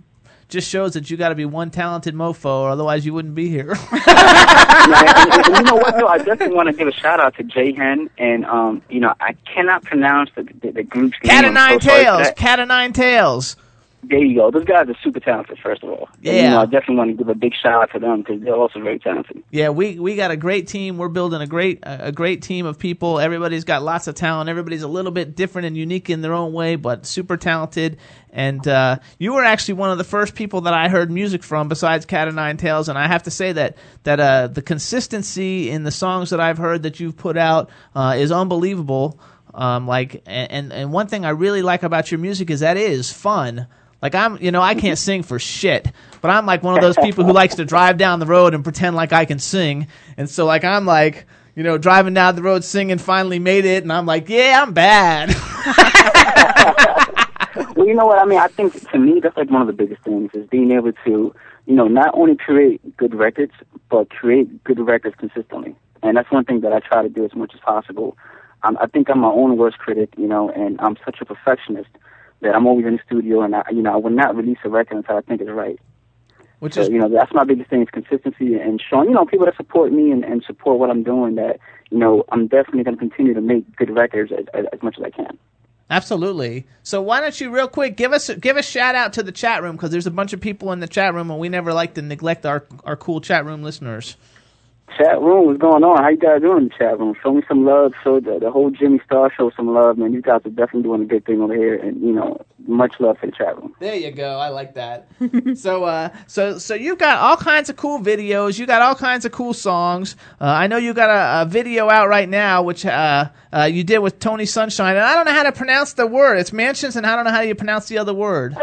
just shows that you got to be one talented mofo, or otherwise you wouldn't be here. and, and, and you know what? Though I definitely want to give a shout out to Jay Hen, and um, you know, I cannot pronounce the the, the group's name. Cat O' Nine Tails. Cat O' Nine Tails. There you go. Those guys are super talented, first of all. Yeah. And, you know, I definitely want to give a big shout-out to them because they're also very talented. Yeah, we, we got a great team. We're building a great a great team of people. Everybody's got lots of talent. Everybody's a little bit different and unique in their own way, but super talented. And uh, you were actually one of the first people that I heard music from besides Cat O' Nine Tails, and I have to say that that uh, the consistency in the songs that I've heard that you've put out uh, is unbelievable. Um, like, and, and one thing I really like about your music is that it is fun. Like, I'm, you know, I can't sing for shit, but I'm like one of those people who likes to drive down the road and pretend like I can sing. And so, like, I'm like, you know, driving down the road singing, finally made it. And I'm like, yeah, I'm bad. Well, you know what? I mean, I think to me, that's like one of the biggest things is being able to, you know, not only create good records, but create good records consistently. And that's one thing that I try to do as much as possible. Um, I think I'm my own worst critic, you know, and I'm such a perfectionist that I'm always in the studio, and I, you know, I would not release a record until I think it's right. Which so, is, you know, that's my biggest thing is consistency and showing, you know, people that support me and, and support what I'm doing that, you know, I'm definitely going to continue to make good records as, as, as much as I can. Absolutely. So why don't you real quick give us give a shout out to the chat room, because there's a bunch of people in the chat room and we never like to neglect our, our cool chat room listeners. Chat room, what's going on? How you guys doing in the chat room? Show me some love. Show the, the whole Jimmy Star show some love, man. You guys are definitely doing a good thing over here, and you know, much love for the chat room. There you go. I like that. so, uh, so, so you've got all kinds of cool videos. You got all kinds of cool songs. Uh, I know you got a, a video out right now, which uh, uh, you did with Tony Sunshine, and I don't know how to pronounce the word. It's mansions, and I don't know how you pronounce the other word.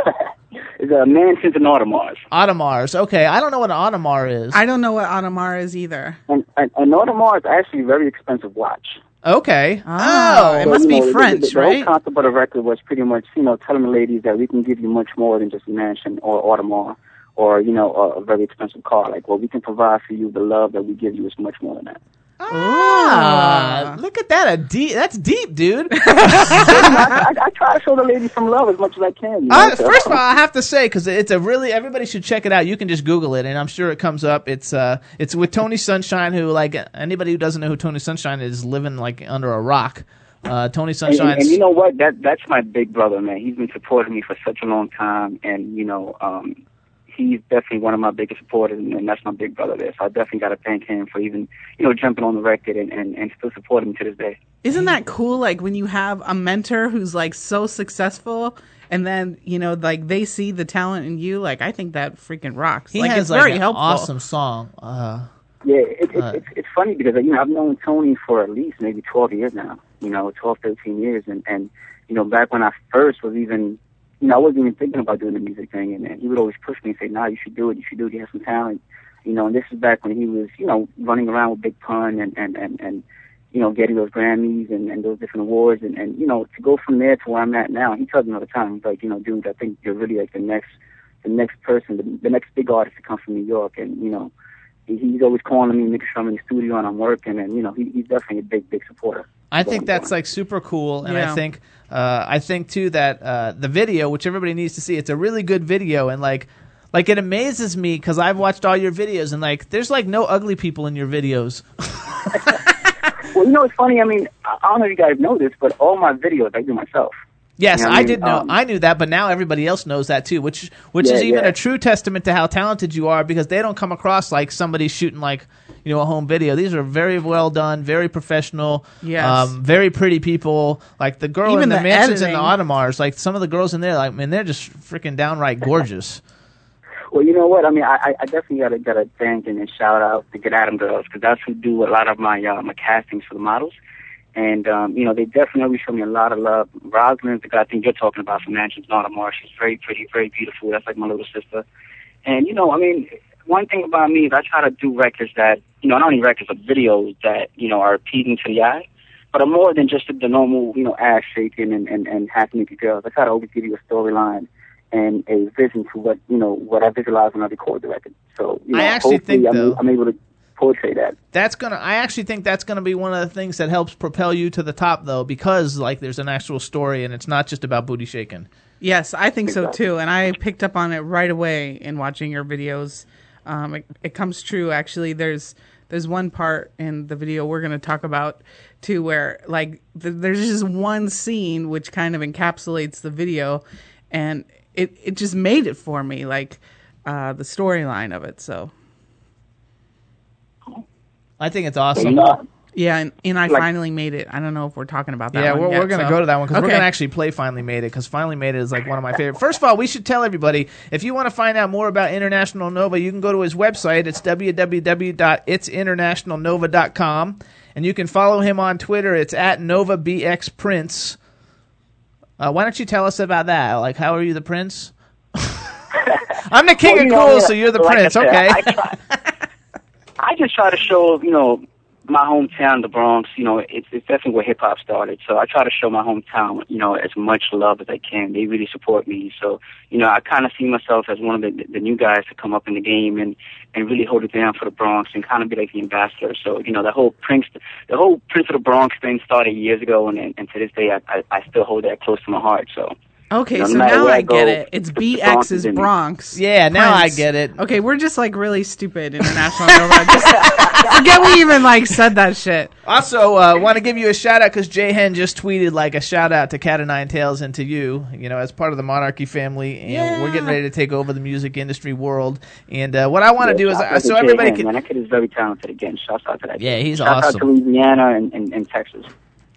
It's a mansions and Audemars. Audemars. Okay. I don't know what an Audemars is. I don't know what Audemars is either. An, an, an Audemars is actually a very expensive watch. Okay. Oh, so, it must you know, be French, the, the, the right? The whole concept of the record was pretty much, you know, telling the ladies that we can give you much more than just a mansion or Audemars or, you know, a, a very expensive car. Like, well, we can provide for you the love that we give you is much more than that. Ah, look at that. A deep, that's deep, dude. I, I, I try to show the ladies some love as much as I can. You know, uh, so. First of all, I have to say, because it's a really, everybody should check it out. You can just Google it, and I'm sure it comes up. It's uh, it's with Tony Sunshine, who, like, anybody who doesn't know who Tony Sunshine is living, like, under a rock. Uh, Tony Sunshine. And, and, and you know what? That That's my big brother, man. He's been supporting me for such a long time, and, you know, um... he's definitely one of my biggest supporters, and that's my big brother there. So I definitely got to thank him for even, you know, jumping on the record and, and, and still supporting him to this day. Isn't that cool? Like, when you have a mentor who's, like, so successful, and then, you know, like, they see the talent in you. Like, I think that freaking rocks. He like, has, it's like, very an helpful. Awesome song. Uh, yeah, it, it, uh, it's, it's funny because, you know, I've known Tony for at least maybe twelve years now, you know, twelve, thirteen years. And, and you know, back when I first was even... You know, I wasn't even thinking about doing the music thing, and, and he would always push me and say, nah, you should do it, you should do it, you have some talent. You know, and this is back when he was, you know, running around with Big Pun and, and, and, and you know, getting those Grammys and, and those different awards. And, and, you know, to go from there to where I'm at now, he tells me all the time, he's like, you know, dude, I think you're really like the next the next person, the, the next big artist to come from New York. And, you know, he, he's always calling me, making sure I'm in the studio and I'm working. And, you know, he, he's definitely a big, big supporter. I think that's, like, super cool, and yeah. I think uh, I think, too, that uh, the video, which everybody needs to see, it's a really good video, and, like, like it amazes me because I've watched all your videos, and, like, there's, like, no ugly people in your videos. Well, you know, it's funny. I mean, I don't know if you guys know this, but all my videos I do myself. Yes, you know I, I mean? did know. Um, I knew that, but now everybody else knows that, too, which which yeah, is even yeah. a true testament to how talented you are, because they don't come across like somebody shooting, like, you know, a home video. These are very well done, very professional, yes. um, very pretty people. Like the girl even in the, the mansions and the Audemars, like some of the girls in there, like, man, they're just freaking downright gorgeous. Well, you know what? I mean, I, I definitely got to got to thank and shout out the Good Adam girls, because that's who do a lot of my, uh, my castings for the models. And, um, you know, they definitely show me a lot of love. Rosalind's the girl I think you're talking about from Mansions and Audemars. She's very pretty, very beautiful. That's like my little sister. And, you know, I mean, one thing about me is I try to do records that, you know, not only records, but videos that, you know, are appealing to the eye, but are more than just the normal, you know, ass shaking and, and, and half naked girls. I try to always give you a storyline and a vision to what, you know, what I visualize when I record the record. So, you know, I actually think, I'm, though, I'm able to portray that. That's gonna. I actually think that's gonna be one of the things that helps propel you to the top, though, because, like, there's an actual story and it's not just about booty shaking. Yes, I think exactly. so too, and I picked up on it right away in watching your videos. Um, it, it comes true. Actually, there's there's one part in the video we're going to talk about too, where like th- there's just one scene which kind of encapsulates the video, and it it just made it for me, like uh, the storyline of it. So I think it's awesome. Yeah, and, and I like, finally made it. I don't know if we're talking about that yeah, one. Yeah, we're, we're going to so. go to that one because okay. we're going to actually play Finally Made It, because Finally Made It is like one of my favorite. First of all, we should tell everybody, if you want to find out more about International Nova, you can go to his website. It's w w w dot its international nova dot com, and you can follow him on Twitter. It's at Nova B X Prince. Uh, why don't you tell us about that? Like, how are you the prince? I'm the king well, of cool, know, yeah. so you're the like prince. I said, okay. I, try, I just try to show, you know, my hometown, the Bronx, you know, it's, it's definitely where hip-hop started. So I try to show my hometown, you know, as much love as I can. They really support me. So, you know, I kind of see myself as one of the, the new guys to come up in the game and, and really hold it down for the Bronx and kind of be like the ambassador. So, you know, the whole Prince the whole Prince of the Bronx thing started years ago, and, and to this day, I, I, I still hold that close to my heart. So Okay, no, so now I, I go, get it. It's B X's Bronx. Bronx. Yeah, now Prince. I get it. Okay, we're just like really stupid International Nova. Just forget we even like said that shit. Also, uh, want to give you a shout out because Jay Hen just tweeted like a shout out to Cat O' Nine Tails and to you. You know, as part of the Monarchy family, and yeah. we're getting ready to take over the music industry world. And uh, what I want to yeah, do is I, so everybody Hen, can. Man, that kid is very talented. Again, shout out to that. Yeah, he's shout awesome. Shout out to Louisiana and, and, and Texas.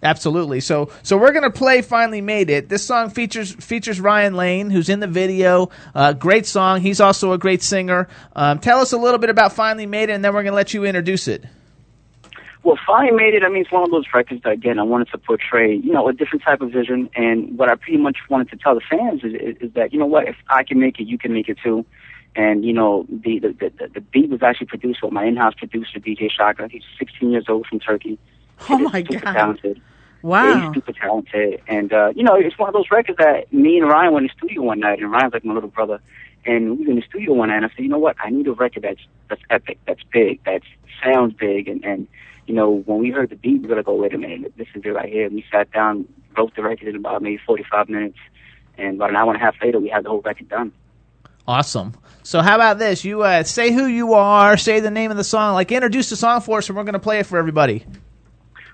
Absolutely. So so we're going to play Finally Made It. This song features features Ryan Lane, who's in the video. Uh, great song. He's also a great singer. Um, tell us a little bit about Finally Made It, and then we're going to let you introduce it. Well, Finally Made It, I mean, it's one of those records that, again, I wanted to portray, you know, a different type of vision. And what I pretty much wanted to tell the fans is, is, is that, you know what, if I can make it, you can make it too. And, you know, the, the, the, the beat was actually produced with my in-house producer, D J Shaka. He's sixteen years old from Turkey. Oh, my God. Talented. Wow. Yeah, he's super talented. And, uh, you know, it's one of those records that me and Ryan went in the studio one night, and Ryan's like my little brother, and we were in the studio one night, and I said, you know what, I need a record that's that's epic, that's big, that sounds big. And, and, you know, when we heard the beat, we were like, oh, wait a minute, this is it right here. And we sat down, wrote the record in about maybe forty-five minutes, and about an hour and a half later, we had the whole record done. Awesome. So how about this? You uh, say who you are, say the name of the song, like introduce the song for us, and we're going to play it for everybody.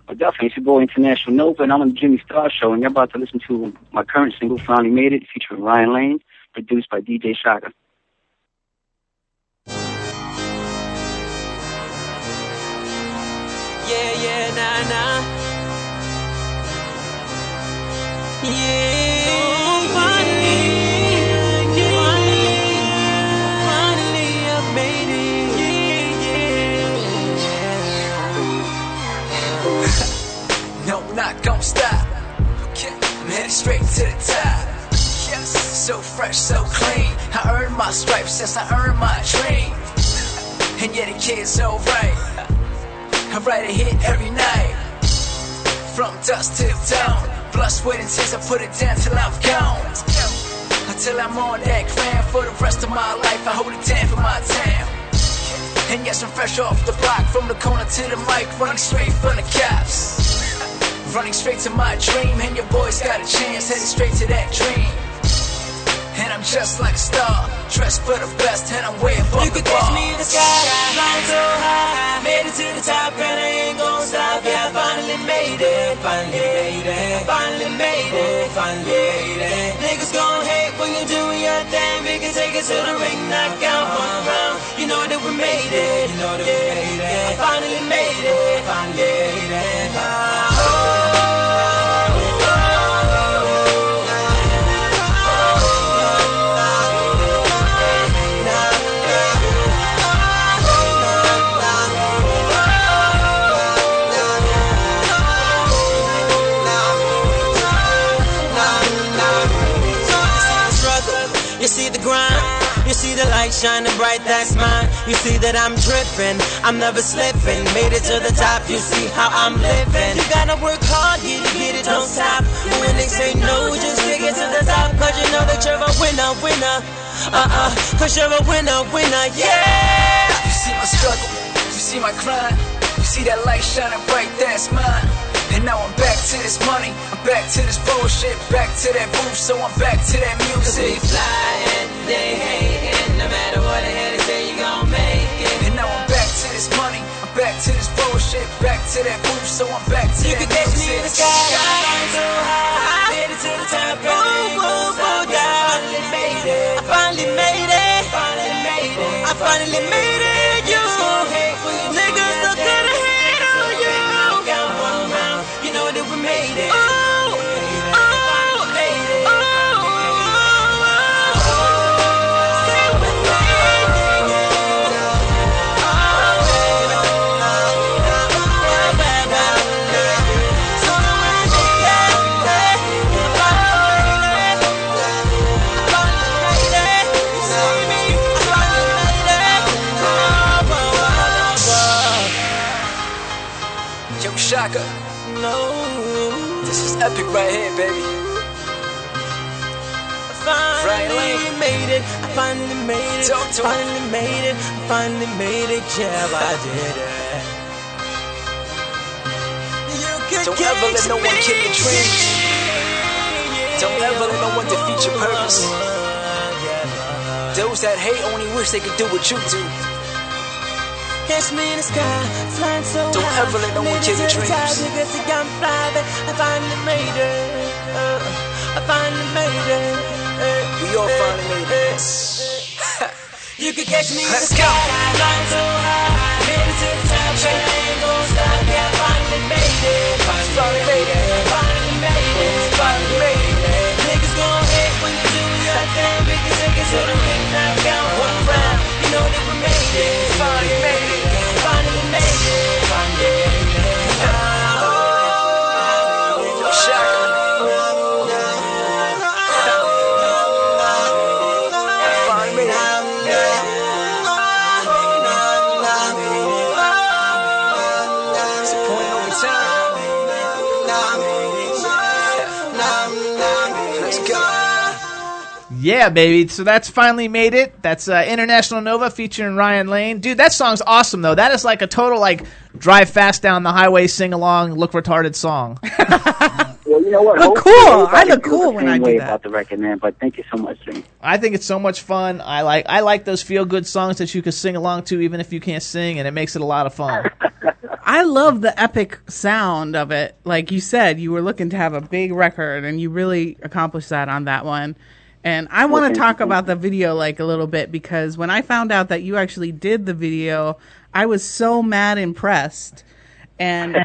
Well, definitely, it's your boy International Nova, and I'm on the Jimmy Star Show, and you're about to listen to my current single, Finally Made It, featuring Ryan Lane, produced by D J Shaka. Yeah, yeah, nah, nah. Yeah. Oh, finally, yeah, finally, yeah. Finally I've made it. No, not gon' stop. Okay. I'm headed straight to the top. Yes. So fresh, so clean. I earned my stripes since I earned my dream. And yeah, the kid's alright. I write a hit every night. From dusk till dawn. Plus waiting since I put it down till I'm gone. Until I'm on that gram for the rest of my life. I hold it down for my town. And yes, I'm fresh off the block, from the corner to the mic, running straight from the cops. Running straight to my dream, and your boy's got a chance, heading straight to that dream. And I'm just like a star, dressed for the best, and I'm way above you the bar. You could catch me in the sky, flying so high, made it to the top, and I ain't gon' stop. Yeah, I finally made it, finally made it, finally made it, finally made it. Niggas gon' hate when you do your thing, we can take it to the ring, knock out one round. You know that we made it, you know that we made it. I finally made it, finally made it. Oh. You see the light shining bright, that's mine. You see that I'm dripping, I'm never slipping. Made it to the top, you see how I'm living. You gotta work hard, yeah, you get it, don't stop. When they say no, just take it to the top. Cause you know that you're a winner, winner. Uh-uh, cause you're a winner, winner, yeah. You see my struggle, you see my grind. You see that light shining bright, that's mine. And now I'm back to this money, I'm back to this bullshit, back to that roof, so I'm back to that music. They fly and they hatin', no matter what the hell they say, you gon' make it. And now I'm back to this money, I'm back to this bullshit, back to that roof, so I'm back to you that music. You can catch me in the sky, flying so high, made it to the top, and I ain't gon' stop. I finally made it, I finally made it, I finally made it, I finally made it, you gon' hate for you niggas, so good at hate on you. You know that we made it. Oh. Epic right here, baby. I finally right made it. I finally made it. Don't do finally it. Made it. I finally made it. Yeah, I did it. You could don't ever let no one kill your dreams. Don't ever let no one defeat your purpose. Those that hate only wish they could do what you do. Catch me in the sky, flying so high. Don't ever let no one kill your dreams. I finally made it. I finally made it. We all finally made it. You could catch me in the sky, flying so high. Made it to the top, ain't gon' stop. Yeah, I finally made it. Finally made it. Finally made it. Finally made it. Niggas gon' hate when you do your thing, because they can sort of ring knock down one round. You know that we made it. Finally made it. Finally made it. Finally made it. Yeah, baby. So that's Finally Made It. That's uh, International Nova featuring Ryan Lane. Dude, that song's awesome, though. That is like a total, like, drive fast down the highway, sing along, look retarded song. Well, you know what? Look cool. I look cool when I do that. About the record, man, but thank you so much, Jimmy. I think it's so much fun. I like I like those feel-good songs that you can sing along to even if you can't sing, and it makes it a lot of fun. I love the epic sound of it. Like you said, you were looking to have a big record, and you really accomplished that on that one. And I want to okay. talk about the video like a little bit, because when I found out that you actually did the video, I was so mad impressed. And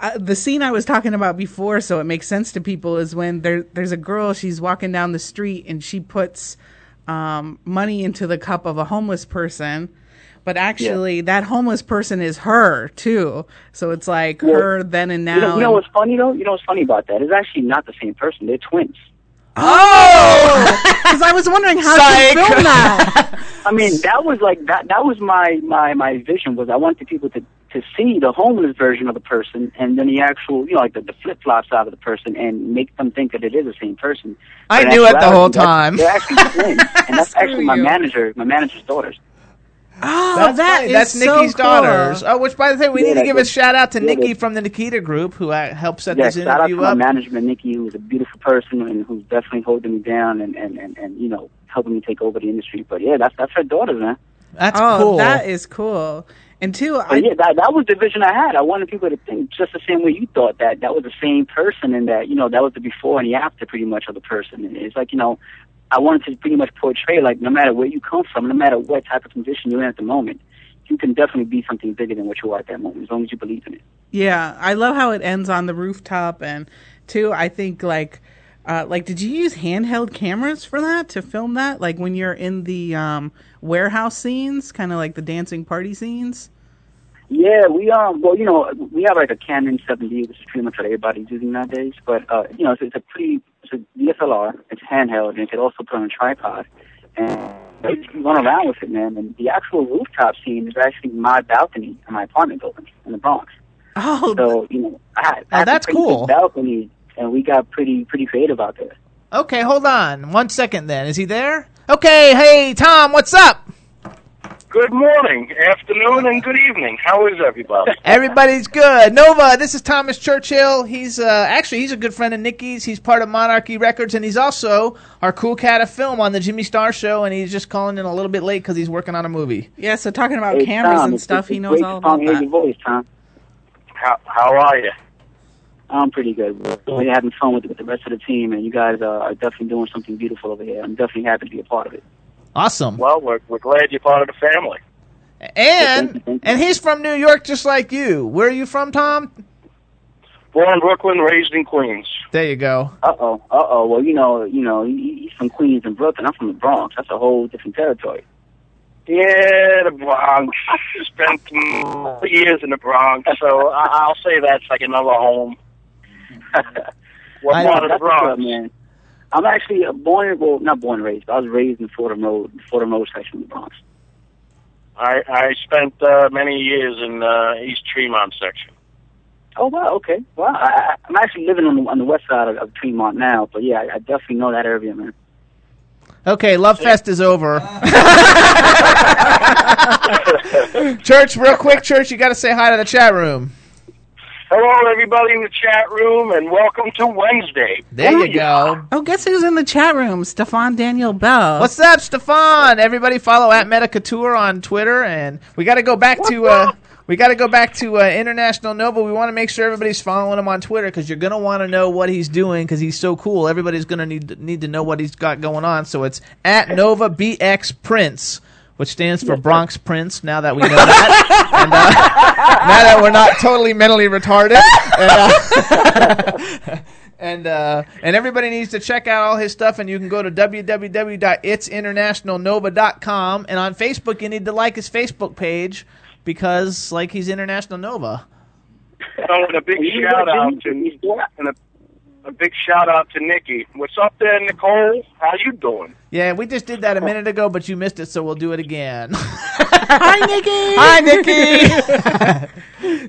I, the scene I was talking about before, so it makes sense to people, is when there there's a girl, she's walking down the street and she puts um, money into the cup of a homeless person. But actually, yeah. that homeless person is her, too. So it's like well, her then and now. You know, you know what's funny, though? You know what's funny about that? It's actually not the same person. They're twins. Oh! Because I was wondering how to film that. I mean, that was like that. That was my, my, my vision. Was I wanted people to, to see the homeless version of the person, and then the actual, you know, like the, the flip flops out of the person, and make them think that it is the same person. I but knew it the whole time. They're actually twins, and that's actually my you. manager, my manager's daughters. Oh, that's that is that's so Nikki's cool. daughters. Oh, which by the way, we yeah, need to give good. a shout out to yeah, Nikki from the Nikita Group, who helped set yeah, this interview up. Shout out to my management, Nikki, who is a beautiful person and who's definitely holding me down and, and, and, and you know helping me take over the industry. But yeah, that's that's her daughters, man. That's oh, cool. That is cool. And two, I, yeah, that that was the vision I had. I wanted people to think just the same way you thought that that was the same person, and that you know that was the before and the after, pretty much, of the person. And it's like you know. I wanted to pretty much portray, like, no matter where you come from, no matter what type of condition you're in at the moment, you can definitely be something bigger than what you are at that moment, as long as you believe in it. Yeah, I love how it ends on the rooftop. And, too, I think, like, uh, like, did you use handheld cameras for that, to film that? Like, when you're in the um, warehouse scenes, kind of like the dancing party scenes? Yeah, we um well you know we have like a Canon seven D, which is pretty much what everybody's using nowadays. But uh, you know it's, it's a pretty it's a D S L R. It's handheld, and you can also put on a tripod and you run around with it, man. And the actual rooftop scene is actually my balcony in my apartment building in the Bronx. Oh, so you know I, I oh, that's cool. Balcony, and we got pretty pretty creative out there. Okay, hold on one second. Then is he there? Okay, hey Tom, what's up? Good morning, afternoon, and good evening. How is everybody? Everybody's good. Nova, this is Thomas Churchill. He's uh, actually he's a good friend of Nikki's. He's part of Monarchy Records, and he's also our cool cat of film on the Jimmy Star Show, and he's just calling in a little bit late because he's working on a movie. Yeah, so talking about hey, cameras Tom, and stuff, he knows all about that. Voice, Tom. How, how are you? I'm pretty good. We're really having fun with, with the rest of the team, and you guys uh, are definitely doing something beautiful over here. I'm definitely happy to be a part of it. Awesome. Well, we're we're glad you're part of the family. And and he's from New York, just like you. Where are you from, Tom? Born in Brooklyn, raised in Queens. There you go. Uh oh, uh oh. Well, you know, you know, he's from Queens and Brooklyn. I'm from the Bronx. That's a whole different territory. Yeah, the Bronx. Spent years in the Bronx, so I'll say that's like another home. What part of the Bronx, man? I'm actually born, well, not born and raised, but I was raised in Fordham Road, Fordham Road section of the Bronx. I I spent uh, many years in uh, East Tremont section. Oh, wow, okay. Wow, I, I'm actually living on the, on the west side of, of Tremont now, but yeah, I, I definitely know that area, man. Okay, Love Fest is over. Church, real quick, Church, you got to say hi to the chat room. Hello, everybody in the chat room, and welcome to Wednesday. There Ooh, you go. Yeah. Oh, guess who's in the chat room? Stefan Daniel Bell. What's up, Stefan? Everybody follow at Meta Couture on Twitter, and we got to go back What's to... Uh, we got to go back to uh, International Nova. We want to make sure everybody's following him on Twitter because you're going to want to know what he's doing because he's so cool. Everybody's going to need need to know what he's got going on. So it's at Nova B X Prince, which stands for Bronx Prince, now that we know that. And, uh, now that we're not totally mentally retarded. And, uh, and, uh, and everybody needs to check out all his stuff, and you can go to w w w dot its international nova dot com. And on Facebook, you need to like his Facebook page because, like, he's International Nova. Oh, and a big shout-out to and a, a big shout-out to Nikki. What's up there, Nicole? How you doing? Yeah, we just did that a minute ago, but you missed it, so we'll do it again. Hi, Nikki! Hi, Nikki!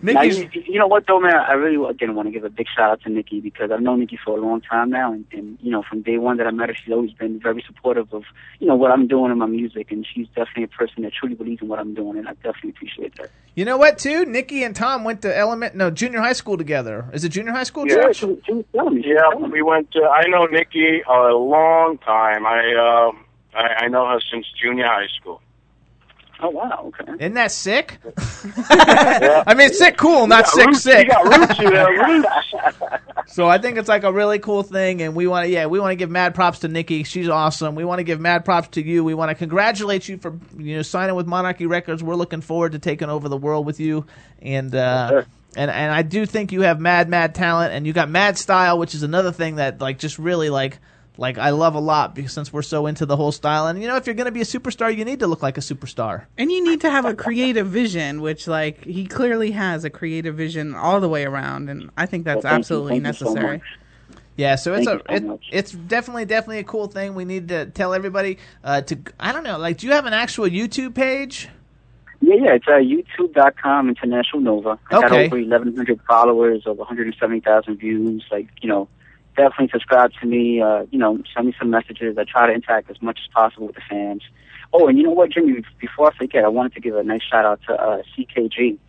Nikki, you know what, though, man? I really, again, want to give a big shout-out to Nikki because I've known Nikki for a long time now, and, and, you know, from day one that I met her, she's always been very supportive of, you know, what I'm doing in my music, and she's definitely a person that truly believes in what I'm doing, and I definitely appreciate that. You know what, too? Nikki and Tom went to element, no, junior high school together. Is it junior high school, yeah, Josh? She, she was telling me, she yeah, was telling me. We went to, I know Nikki a long time. I, uh, Um, I, I know her since junior high school. Oh, wow, okay. Isn't that sick? Yeah. I mean, sick cool, not sick roots, sick. You got roots, you know, so I think it's like a really cool thing, and we want to, yeah, we want to give mad props to Nikki. She's awesome. We want to give mad props to you. We want to congratulate you for, you know, signing with Monarchy Records. We're looking forward to taking over the world with you, and uh, sure. and and I do think you have mad, mad talent, and you got mad style, which is another thing that, like, just really, like, Like, I love a lot because since we're so into the whole style. And, you know, if you're going to be a superstar, you need to look like a superstar. And you need to have a creative vision, which, like, he clearly has a creative vision all the way around. And I think that's well, absolutely you, necessary. So yeah, so it's thank a so it, it's definitely, definitely a cool thing. We need to tell everybody uh, to, I don't know, like, do you have an actual YouTube page? Yeah, yeah, it's uh, youtube dot com, International Nova. I okay. got over eleven hundred followers, over one hundred seventy thousand views, like, you know. Definitely subscribe to me, uh, you know, send me some messages. I try to interact as much as possible with the fans. Oh, and you know what, Jimmy, before I forget, I wanted to give a nice shout-out to uh, C K G,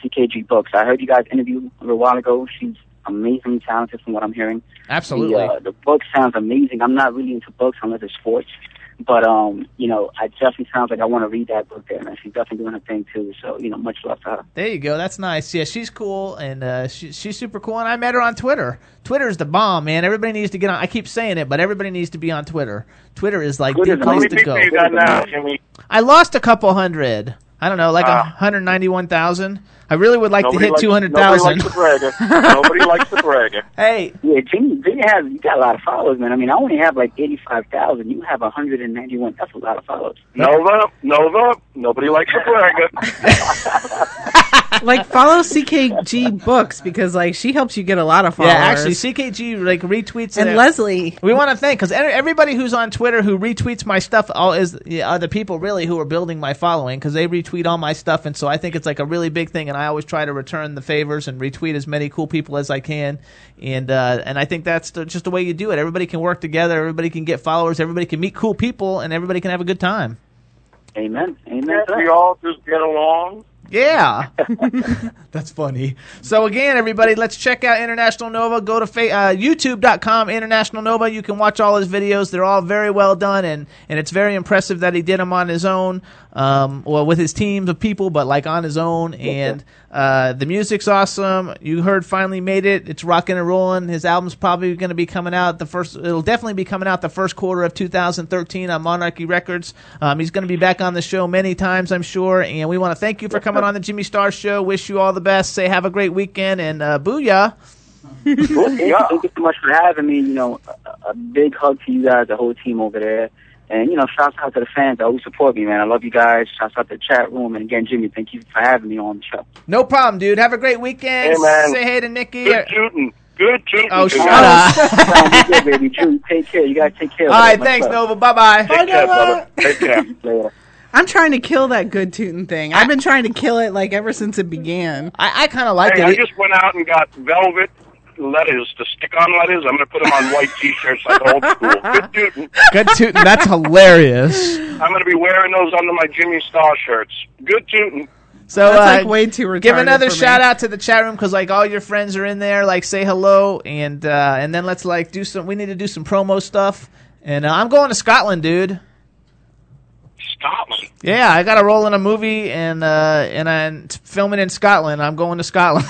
C K G Books. I heard you guys interview a little while ago. She's amazingly talented from what I'm hearing. Absolutely. The, uh, the book sounds amazing. I'm not really into books unless it's sports. But, um, you know, it definitely sounds like I want to read that book there, man. She's definitely doing her thing, too. So, you know, much love to her. There you go. That's nice. Yeah, she's cool, and uh, she, she's super cool. And I met her on Twitter. Twitter is the bomb, man. Everybody needs to get on. I keep saying it, but everybody needs to be on Twitter. Twitter is, like, Twitter's the place to go. You got now, Jimmy? I lost a couple hundred. I don't know, like uh, one hundred ninety-one thousand. I really would like to hit two hundred thousand. Nobody likes the bragger. Nobody likes the bragger. Hey. Yeah, Jimmy, Jimmy has, you got a lot of followers, man. I mean, I only have like eighty-five thousand. You have one hundred ninety-one. That's a lot of followers. Nova, Nova, nobody likes the bragger. Like, follow C K G Books because, like, she helps you get a lot of followers. Yeah, actually, C K G, like, retweets. And it. Leslie. We want to thank, because everybody who's on Twitter who retweets my stuff all is yeah, are the people, really, who are building my following because they retweet. Tweet all my stuff, and so I think it's like a really big thing, and I always try to return the favors and retweet as many cool people as I can, and uh, and I think that's the, just the way you do it. Everybody can work together, everybody can get followers, everybody can meet cool people, and everybody can have a good time. Amen. Amen. We all just get along. Yeah. That's funny. So again, everybody, let's check out International Nova. Go to fa- uh, youtube dot com, International Nova. You can watch all his videos. They're all very well done, and, and it's very impressive that he did them on his own, um, well, with his teams of people, but, like, on his own. And uh, the music's awesome. You heard Finally Made It. It's rocking and rolling. His album's probably going to be coming out the first – it'll definitely be coming out the first quarter of two thousand thirteen on Monarchy Records. Um, he's going to be back on the show many times, I'm sure, and we want to thank you for coming on the Jimmy Star Show. Wish you all the best. Say have a great weekend, and uh, booyah. Booyah. Thank you so much for having me. You know, a, a big hug to you guys, the whole team over there. And, you know, shout out to the fans that always support me, man. I love you guys. Shout out to the chat room. And, again, Jimmy, thank you for having me on the show. No problem, dude. Have a great weekend. Hey, man. Say hey to Nikki. Good shooting. Good shooting. Oh, shut up. Good, baby. Jimmy, take care. You guys take care. All right, thanks, Nova. Bye-bye. Take care, brother. Take care. Later. I'm trying to kill that good tootin' thing. I've been trying to kill it, like, ever since it began. I, I kind of like hey, it. I just went out and got velvet letters, the stick-on letters. I'm going to put them on white T-shirts like old school. Good tootin'. Good tootin'. That's hilarious. I'm going to be wearing those under my Jimmy Star shirts. Good tootin'. So that's uh, like way too retarded. Give another for shout me. out to the chat room, because like all your friends are in there. Like say hello, and uh, and then let's like do some. We need to do some promo stuff. And uh, I'm going to Scotland, dude. Scotland. Yeah, I got a role in a movie, and uh, and I'm filming in Scotland. I'm going to Scotland.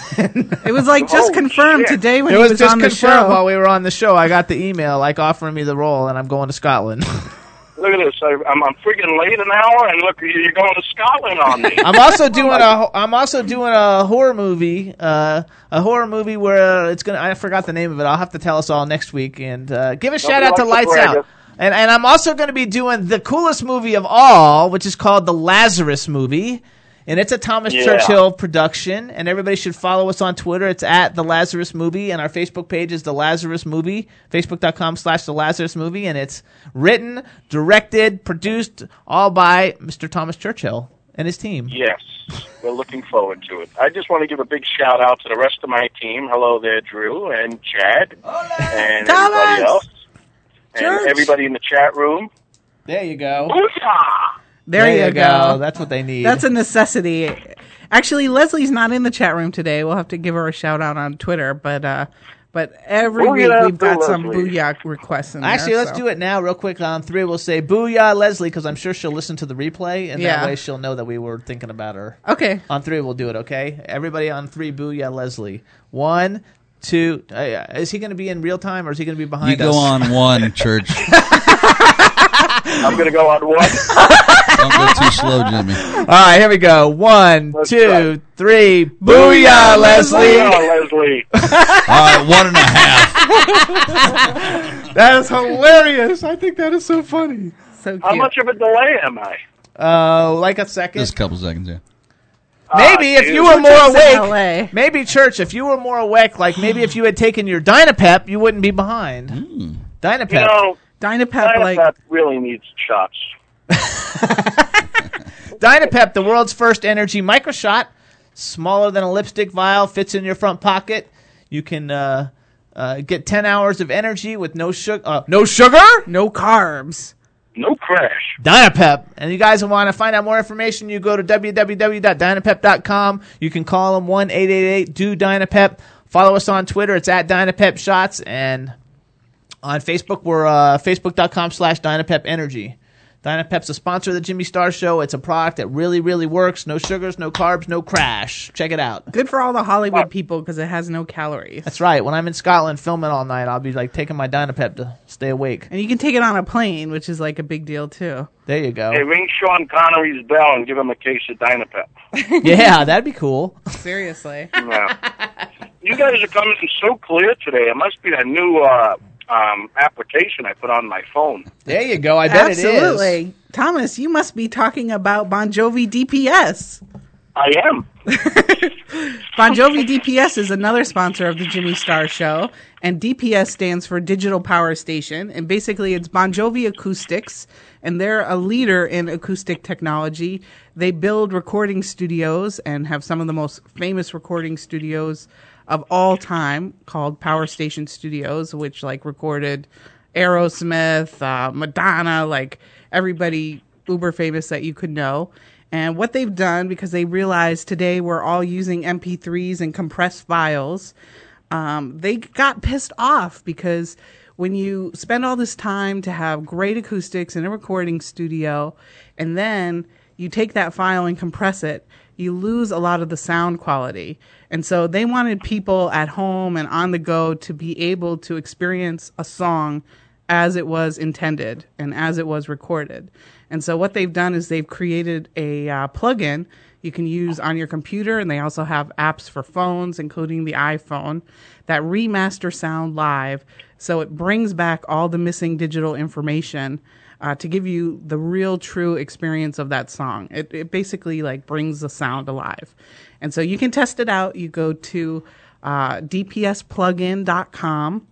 It was like just oh, confirmed shit. today when it he was, was just on the show. While we were on the show, I got the email like offering me the role, and I'm going to Scotland. Look at this! I, I'm, I'm freaking late an hour, and look, you're going to Scotland on me. I'm also doing a I'm also doing a horror movie, uh, a horror movie where it's gonna. I forgot the name of it. I'll have to tell us all next week. And uh, give a shout out to Lights Out. And and I'm also going to be doing the coolest movie of all, which is called the Lazarus movie, and it's a Thomas yeah. Churchill production. And everybody should follow us on Twitter. It's at the Lazarus movie, and our Facebook page is the Lazarus movie, facebook dot com slash the Lazarus movie, and it's written, directed, produced all by Mister Thomas Churchill and his team. Yes, we're looking forward to it. I just want to give a big shout out to the rest of my team. Hello there, Drew and Chad Hola. and Thomas. everybody else. Church. And everybody in the chat room. There you go. Booyah! There, there you go. go. That's what they need. That's a necessity. Actually, Leslie's not in the chat room today. We'll have to give her a shout out on Twitter. But uh, but every booyah week we've got Leslie. some booyah requests in there. Actually, let's so. do it now real quick. On three, we'll say booyah Leslie, because I'm sure she'll listen to the replay. And yeah. that way she'll know that we were thinking about her. Okay. On three, we'll do it, okay? Everybody on three, booyah Leslie. One, Two, uh, is he going to be in real time, or is he going to be behind us? You go us? on one, Church. I'm going to go on one. Don't go too slow, Jimmy. All right, here we go. One, Let's two, try. three. Booyah, Leslie. Booyah, Leslie. All right, one and a half. That is hilarious. I think that is so funny. So cute. How much of a delay am I? Uh, like a second. Just a couple seconds, yeah. Maybe uh, if dude. you were more awake, maybe Church, if you were more awake, like maybe if you had taken your DynaPep, you wouldn't be behind. Mm. DynaPep. You know, DynaPep, DynaPep like, really needs shots. DynaPep, the world's first energy microshot, smaller than a lipstick vial, fits in your front pocket. You can uh, uh, get ten hours of energy with no, su- uh, no sugar, no carbs. No crash. DynaPep. And you guys want to find out more information, you go to w w w dot dynapep dot com. You can call them one eight eight eight do dynapep. Follow us on Twitter. It's at DynaPep Shots. And on Facebook, we're uh, facebook dot com slash DynaPep Energy. DynaPep's a sponsor of the Jimmy Star Show. It's a product that really, really works. No sugars, no carbs, no crash. Check it out. Good for all the Hollywood people because it has no calories. That's right. When I'm in Scotland filming all night, I'll be like taking my DynaPep to stay awake. And you can take it on a plane, which is like a big deal too. There you go. Hey, ring Sean Connery's bell and give him a case of DynaPep. Yeah, that'd be cool. Seriously. Yeah. You guys are coming in so clear today. It must be that new... Uh, Um, application I put on my phone. There you go. I bet Absolutely. it is. Absolutely. Thomas, you must be talking about Bon Jovi D P S. I am. Bon Jovi D P S is another sponsor of the Jimmy Star Show, and D P S stands for Digital Power Station, and basically it's Bon Jovi Acoustics, and they're a leader in acoustic technology. They build recording studios and have some of the most famous recording studios of all time, called Power Station Studios, which like recorded Aerosmith, uh, Madonna, like everybody uber famous that you could know. And what they've done, because they realized today we're all using M P threes and compressed files, um, they got pissed off because when you spend all this time to have great acoustics in a recording studio and then you take that file and compress it, you lose a lot of the sound quality. And so they wanted people at home and on the go to be able to experience a song as it was intended and as it was recorded. And so what they've done is they've created a uh, plugin you can use on your computer, and they also have apps for phones, including the iPhone, that remaster sound live. So it brings back all the missing digital information Uh, to give you the real true experience of that song. It, it basically like brings the sound alive. And so you can test it out. You go to uh, d p s plugin dot com,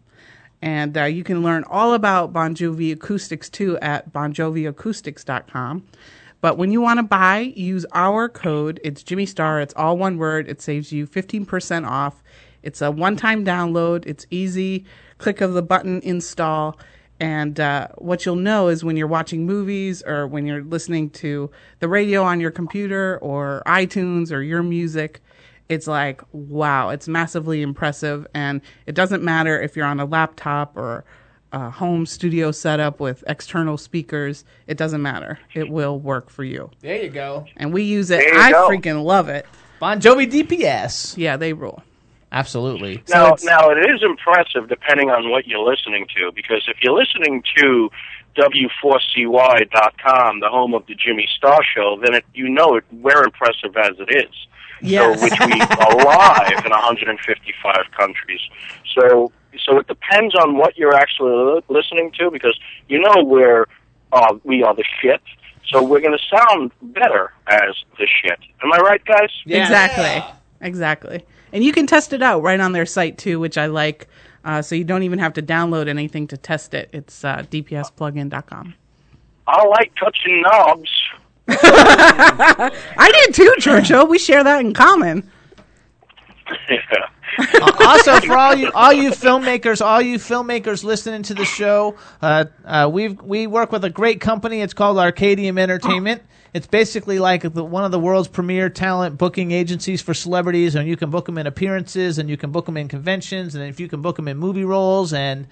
and uh, you can learn all about Bon Jovi Acoustics too at bon jovi acoustics dot com. But when you want to buy, use our code. It's Jimmy Star. It's all one word. It saves you fifteen percent off. It's a one-time download. It's easy. Click of the button, install. And uh, what you'll know is when you're watching movies or when you're listening to the radio on your computer or iTunes or your music, it's like, wow, it's massively impressive. And it doesn't matter if you're on a laptop or a home studio setup with external speakers. It doesn't matter. It will work for you. There you go. And we use it. I go. freaking love it. Bon Jovi D P S. Yeah, they rule. Absolutely. Now, so now, it is impressive depending on what you're listening to, because if you're listening to W four C Y dot com, the home of the Jimmy Star Show, then it, you know it, we're impressive as it is. Yes. So, which we are live in one hundred fifty-five countries. So, so it depends on what you're actually listening to, because you know we're, uh, we are the shit. So we're going to sound better as the shit. Am I right, guys? Yeah. Exactly. Yeah. Exactly. And you can test it out right on their site, too, which I like. Uh, so you don't even have to download anything to test it. It's uh, D P S plugin dot com. I like touching knobs. I did, too, Churchill. We share that in common. Yeah. uh, also, for all you all you filmmakers, all you filmmakers listening to the show, uh, uh, we we work with a great company. It's called Arcadium Entertainment. It's basically like the, one of the world's premier talent booking agencies for celebrities, and you can book them in appearances, and you can book them in conventions, and if you can book them in movie roles, and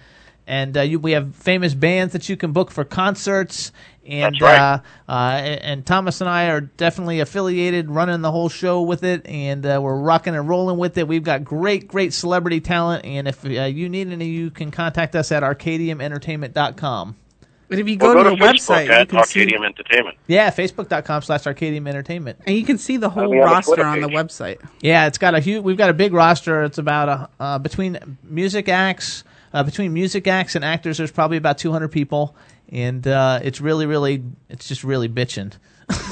and uh, you, we have famous bands that you can book for concerts. And That's right. uh, uh, and Thomas and I are definitely affiliated, running the whole show with it, and uh, we're rocking and rolling with it. We've got great, great celebrity talent, and if uh, you need any, you can contact us at arcadium entertainment dot com. But if you go, well, go to, to the Facebook website, at you can Arcadium see, Entertainment. Yeah, facebook dot com slash Arcadium Entertainment. And you can see the whole roster on the website. Yeah, it's got a huge. We've got a big roster. It's about a, uh, between music acts, uh, between music acts and actors, there's probably about two hundred people. And uh, it's really, really, it's just really bitching.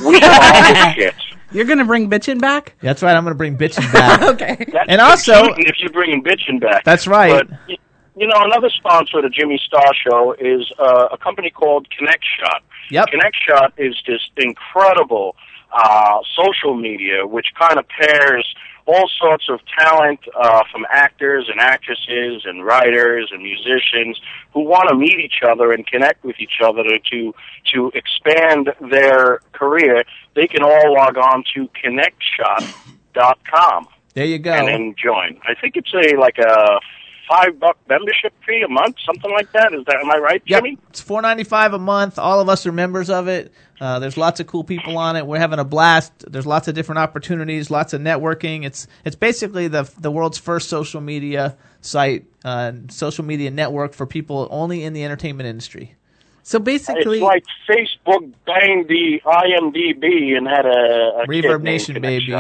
We are shit. You're going to bring bitching back? That's right. I'm going to bring bitching back. Okay. That's and also, if you're bringing bitching back. That's right. But, you know, another sponsor of the Jimmy Star Show is uh, a company called ConnectShot. Yep. ConnectShot is this incredible uh, social media which kind of pairs all sorts of talent uh, from actors and actresses and writers and musicians who want to meet each other and connect with each other to to expand their career. They can all log on to connect shot dot com. There you go. And then join. I think it's a like a five buck membership fee a month, something like that. Is that am I right, Jimmy? Yep. It's four ninety five a month. All of us are members of it. Uh, there's lots of cool people on it. We're having a blast. There's lots of different opportunities, lots of networking. It's it's basically the the world's first social media site, uh, social media network for people only in the entertainment industry. So basically, it's like Facebook banged the I M D B and had a, a Reverb Nation baby.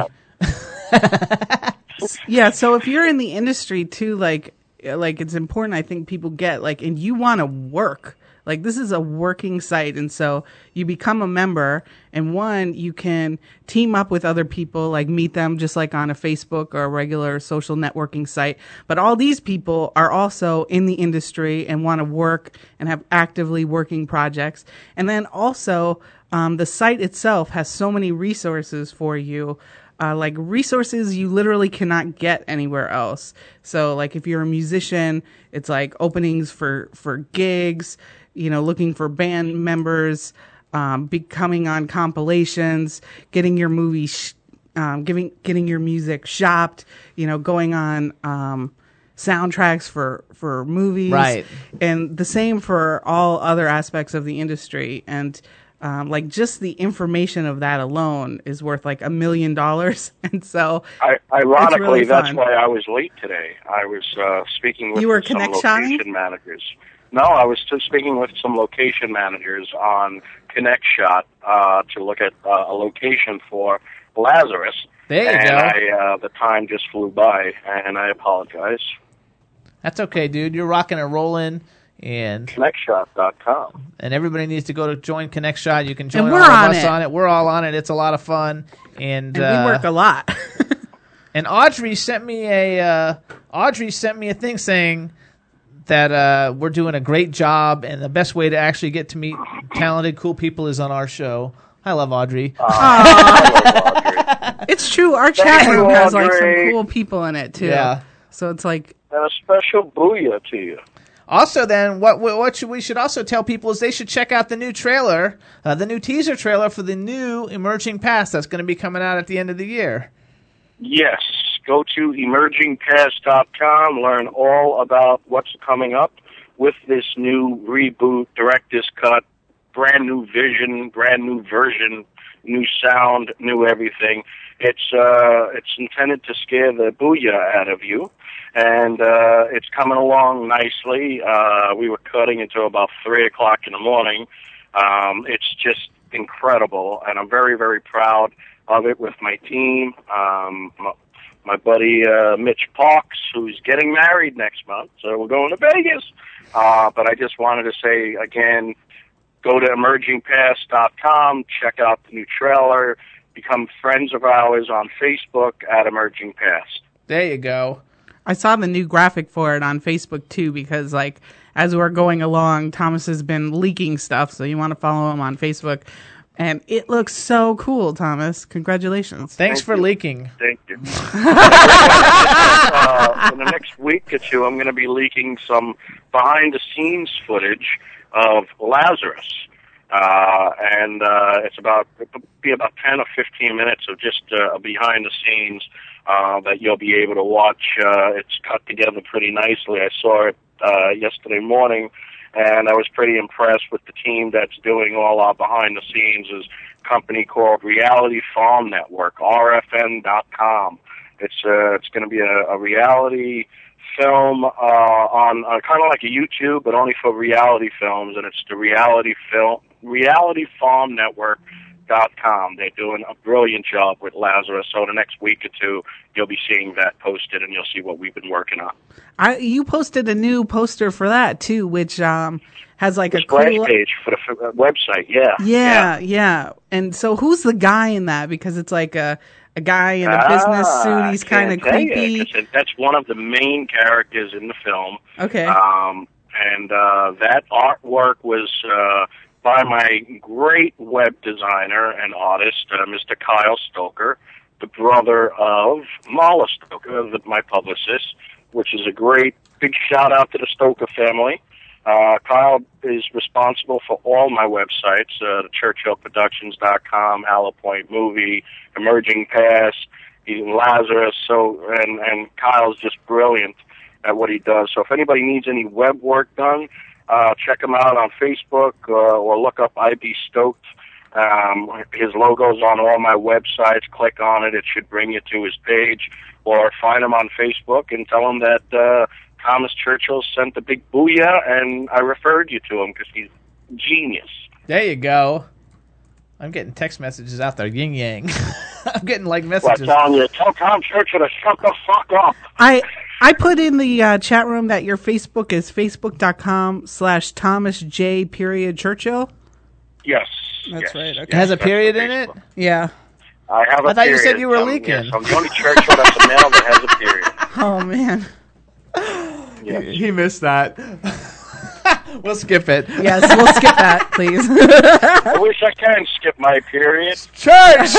Yeah. So if you're in the industry too, like like it's important. I think people get like, and you want to work. Like, this is a working site, and so you become a member, and one, you can team up with other people, like meet them just like on a Facebook or a regular social networking site. But all these people are also in the industry and want to work and have actively working projects. And then also, um, the site itself has so many resources for you. Uh, like resources you literally cannot get anywhere else. So like if you're a musician, it's like openings for, for gigs, you know, looking for band members, um, becoming on compilations, getting your movie, sh- um, giving, getting your music shopped, you know, going on, um, soundtracks for, for movies. Right. And the same for all other aspects of the industry. And, Um, like just the information of that alone is worth like a million dollars, and so I, ironically, really that's fun. Why I was late today. I was uh, speaking with you were some location managers. No, I was just speaking with some location managers on ConnectShot uh, to look at uh, a location for Lazarus. There you and go. I, uh, the time just flew by, and I apologize. That's okay, dude. You're rocking and rolling. And ConnectShot dot com. And everybody needs to go to join ConnectShot. You can join all of us on it. We're all on it. It's a lot of fun. And, and uh, we work a lot. And Audrey sent me a uh, Audrey sent me a thing saying that uh, we're doing a great job, and the best way to actually get to meet talented, cool people is on our show. I love Audrey. Uh, I love Audrey. It's true. Our chat room has like some cool people in it too. Yeah. So it's like and a special booyah to you. Also, then, what what should, we should also tell people is they should check out the new trailer, uh, the new teaser trailer for the new Emerging Past that's going to be coming out at the end of the year. Yes. Go to emerging past dot com, learn all about what's coming up with this new reboot, director's cut, brand new vision, brand new version, new sound, new everything. It's uh, it's intended to scare the booyah out of you, and uh, it's coming along nicely. Uh, we were cutting until about three o'clock in the morning. Um, it's just incredible, and I'm very, very proud of it with my team. Um, my, my buddy uh, Mitch Parks, who's getting married next month, so we're going to Vegas. Uh, but I just wanted to say, again, go to emerging past dot com, check out the new trailer, become friends of ours on Facebook at Emerging Past. There you go. I saw the new graphic for it on Facebook, too, because, like, as we're going along, Thomas has been leaking stuff, so you want to follow him on Facebook. And it looks so cool, Thomas. Congratulations. Thanks Thank for you. leaking. Thank you. uh, in the next week or two, I'm going to be leaking some behind-the-scenes footage of Lazarus. Uh, and, uh, it's about, it'll be about ten or fifteen minutes of just, uh, behind the scenes, uh, that you'll be able to watch. Uh, it's cut together pretty nicely. I saw it, uh, yesterday morning, and I was pretty impressed with the team that's doing all our behind the scenes. Is a company called Reality Farm Network, R F N dot com. It's, uh, it's gonna be a, a reality film uh, on uh, kind of like a YouTube, but only for reality films, and it's the Reality Film Reality Farm Network dot com. They're doing a brilliant job with Lazarus. So the next week or two, you'll be seeing that posted, and you'll see what we've been working on. I, you posted a new poster for that too, which um, has like a cool page for the f- website. Yeah. yeah, yeah, yeah. And so, who's the guy in that? Because it's like a. A guy in a business ah, suit. He's kind of creepy. You, that's one of the main characters in the film. Okay. Um, and uh, that artwork was uh, by my great web designer and artist, uh, Mister Kyle Stoker, the brother of Marlo Stoker, my publicist, which is a great big shout-out to the Stoker family. Uh, Kyle is responsible for all my websites, uh, churchill productions dot com, Hollow Point Movie, Emerging Past, Lazarus, so, and, and Kyle's just brilliant at what he does. So if anybody needs any web work done, uh, check him out on Facebook, uh, or look up I B Stoked. Um, his logo's on all my websites. Click on it. It should bring you to his page, or find him on Facebook and tell him that, uh, Thomas Churchill sent the big booyah, and I referred you to him because he's genius. There you go. I'm getting text messages out there, yin yang. I'm getting like messages. What's on you? Tell Tom Churchill to shut the fuck up. I I put in the uh, chat room that your Facebook is facebook dot com slash Thomas J period Churchill. Yes, that's yes, right. Okay. Yes, it has a period in it. Yeah. I have. A I thought period. You said you were um, leaking. Yes, I'm the only Churchill that's a male that has a period. Oh man. Yes. He, he missed that. We'll skip it. Yes, we'll skip that, please. I wish I can skip my period. Church!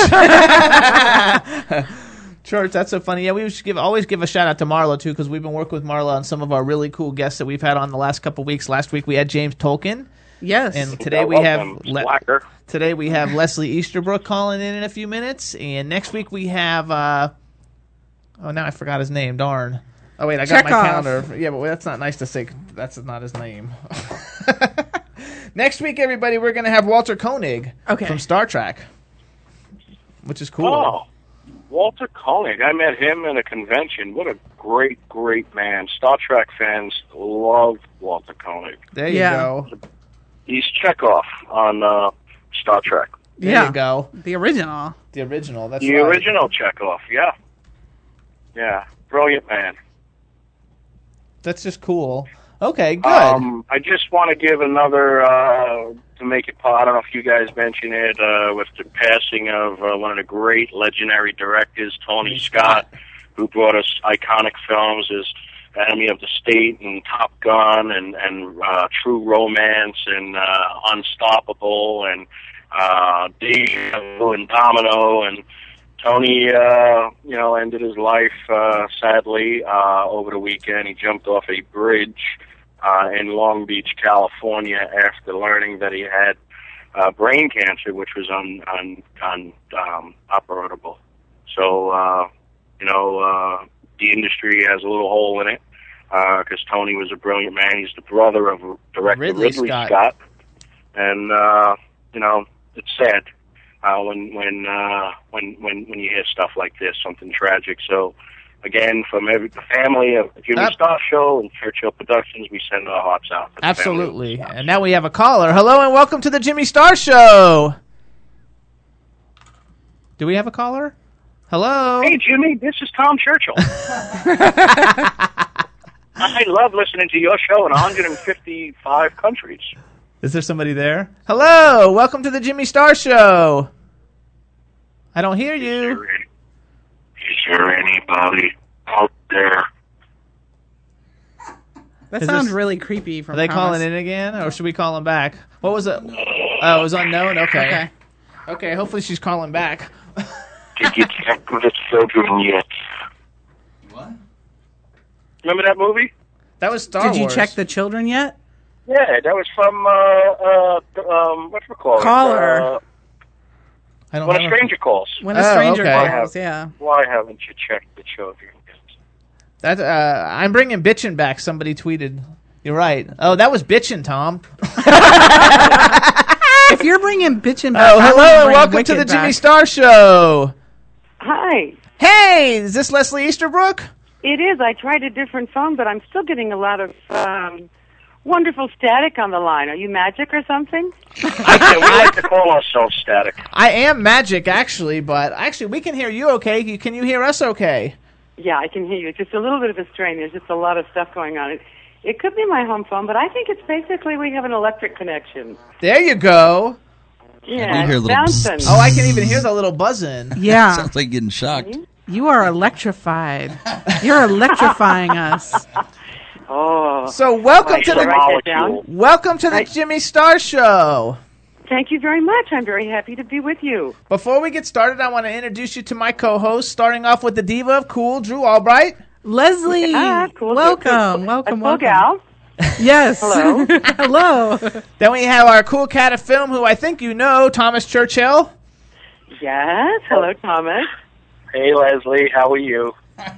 Church, that's so funny. Yeah, we should give always give a shout-out to Marlo, too, because we've been working with Marlo on some of our really cool guests that we've had on the last couple weeks. Last week we had James Tolkien. Yes. And today we have Le- today we have Leslie Easterbrook calling in in a few minutes. And next week we have... Uh, oh, now I forgot his name. Darn. Oh, wait, I got Check my off. calendar. Yeah, but that's not nice to say. That's not his name. Next week, everybody, we're going to have Walter Koenig okay. from Star Trek, which is cool. Oh, Walter Koenig. I met him at a convention. What a great, great man. Star Trek fans love Walter Koenig. There you yeah. go. He's Chekhov on uh, Star Trek. There yeah. you go. The original. The original. That's The right. original Chekhov, yeah. Yeah, brilliant man. That's just cool. Okay, good. Um, I just want to give another, uh, to make it part, I don't know if you guys mentioned it, uh, with the passing of uh, one of the great legendary directors, Tony Scott, who brought us iconic films as Enemy of the State and Top Gun and, and uh, True Romance and uh, Unstoppable and uh, Deja Vu and Domino and... Tony, uh, you know, ended his life, uh, sadly, uh, over the weekend. He jumped off a bridge, uh, in Long Beach, California, after learning that he had uh, brain cancer, which was un, un, un, um, operable. So, uh, you know, uh, the industry has a little hole in it because uh, Tony was a brilliant man. He's the brother of director Ridley, Ridley Scott. Scott. And, uh, you know, it's sad uh, when when, uh, when when when you hear stuff like this, something tragic. So, again, from every, the family of the Jimmy Star Show and Churchill Productions, we send our hearts out. Absolutely. And now we have a caller. Hello and welcome to the Jimmy Star Show. Do we have a caller? Hello? Hey, Jimmy, this is Tom Churchill. I love listening to your show in one hundred fifty-five countries. Is there somebody there? Hello, welcome to the Jimmy Star Show. I don't hear you. Is there anybody out there? That is sounds this, really creepy. From are they Thomas. Calling in again, or should we call him back? What was it? Oh, uh, it was unknown? Okay. Okay, okay, hopefully she's calling back. Did you check with the children yet? What? Remember that movie? That was Star Wars. Did you Wars. Check the children yet? Yeah, that was from, uh, uh, um, what's it called? Caller. Uh, I don't when know. A Stranger Calls. When a Stranger oh, okay. Calls, yeah. Why haven't you checked the children yet? That, uh, I'm bringing bitchin' back, somebody tweeted. You're right. Oh, that was bitchin', Tom. If you're bringing bitchin' back, oh, hello, and welcome to the back. Jimmy Star Show. Hi. Hey, is this Leslie Easterbrook? It is. I tried a different phone, but I'm still getting a lot of, um... wonderful static on the line. Are you magic or something? I can, we like to call ourselves static. I am magic, actually, but actually we can hear you okay. Can you hear us okay? Yeah, I can hear you. It's just a little bit of a strain. There's just a lot of stuff going on. It, it could be my home phone, but I think it's basically we have an electric connection. There you go. Yeah, it's bouncing. Bzz, bzz. Oh, I can even hear the little buzzing. Yeah. Sounds like getting shocked. You are electrified. You're electrifying us. Oh, so welcome to the welcome to the Jimmy Star Show. Thank you very much. I'm very happy to be with you. Before we get started, I want to introduce you to my co-host, starting off with the diva of cool, Drew Albright. Leslie, ah, cool, welcome, welcome, welcome. Cool gal. Yes. Hello. Hello. Then we have our cool cat of film, who I think you know, Thomas Churchill. Yes. Hello, Thomas. Hey, Leslie. How are you?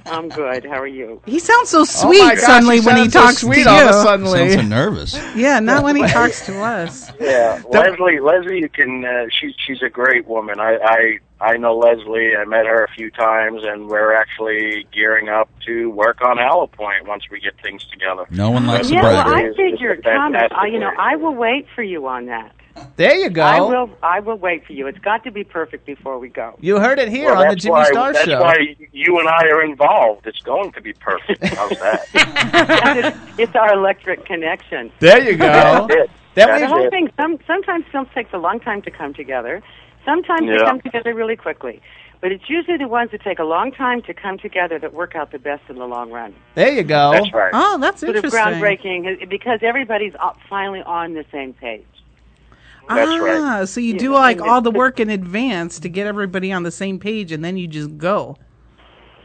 I'm good. How are you? He sounds so sweet oh gosh, suddenly when he talks so sweet to all you. All of a sudden, he sounds so nervous. Yeah, not when he talks to us. Yeah, Leslie. Leslie, you can. Uh, she, she's a great woman. I, I I know Leslie. I met her a few times, and we're actually gearing up to work on Hollow Point once we get things together. No one likes yeah, a brother. Well, I figured, Thomas. I, you know, I will wait for you on that. There you go. I will I will wait for you. It's got to be perfect before we go. You heard it here well, on the Jimmy why, Star that's Show. That's why you and I are involved. It's going to be perfect. How's that? It's, it's our electric connection. There you go. That's it. That that's the whole it. Thing, some, sometimes films takes a long time to come together. Sometimes yeah. they come together really quickly. But it's usually the ones that take a long time to come together that work out the best in the long run. There you go. That's right. Oh, that's sort interesting. Sort of groundbreaking because everybody's finally on the same page. That's ah, right. So you yeah, do like all the work in advance to get everybody on the same page, and then you just go.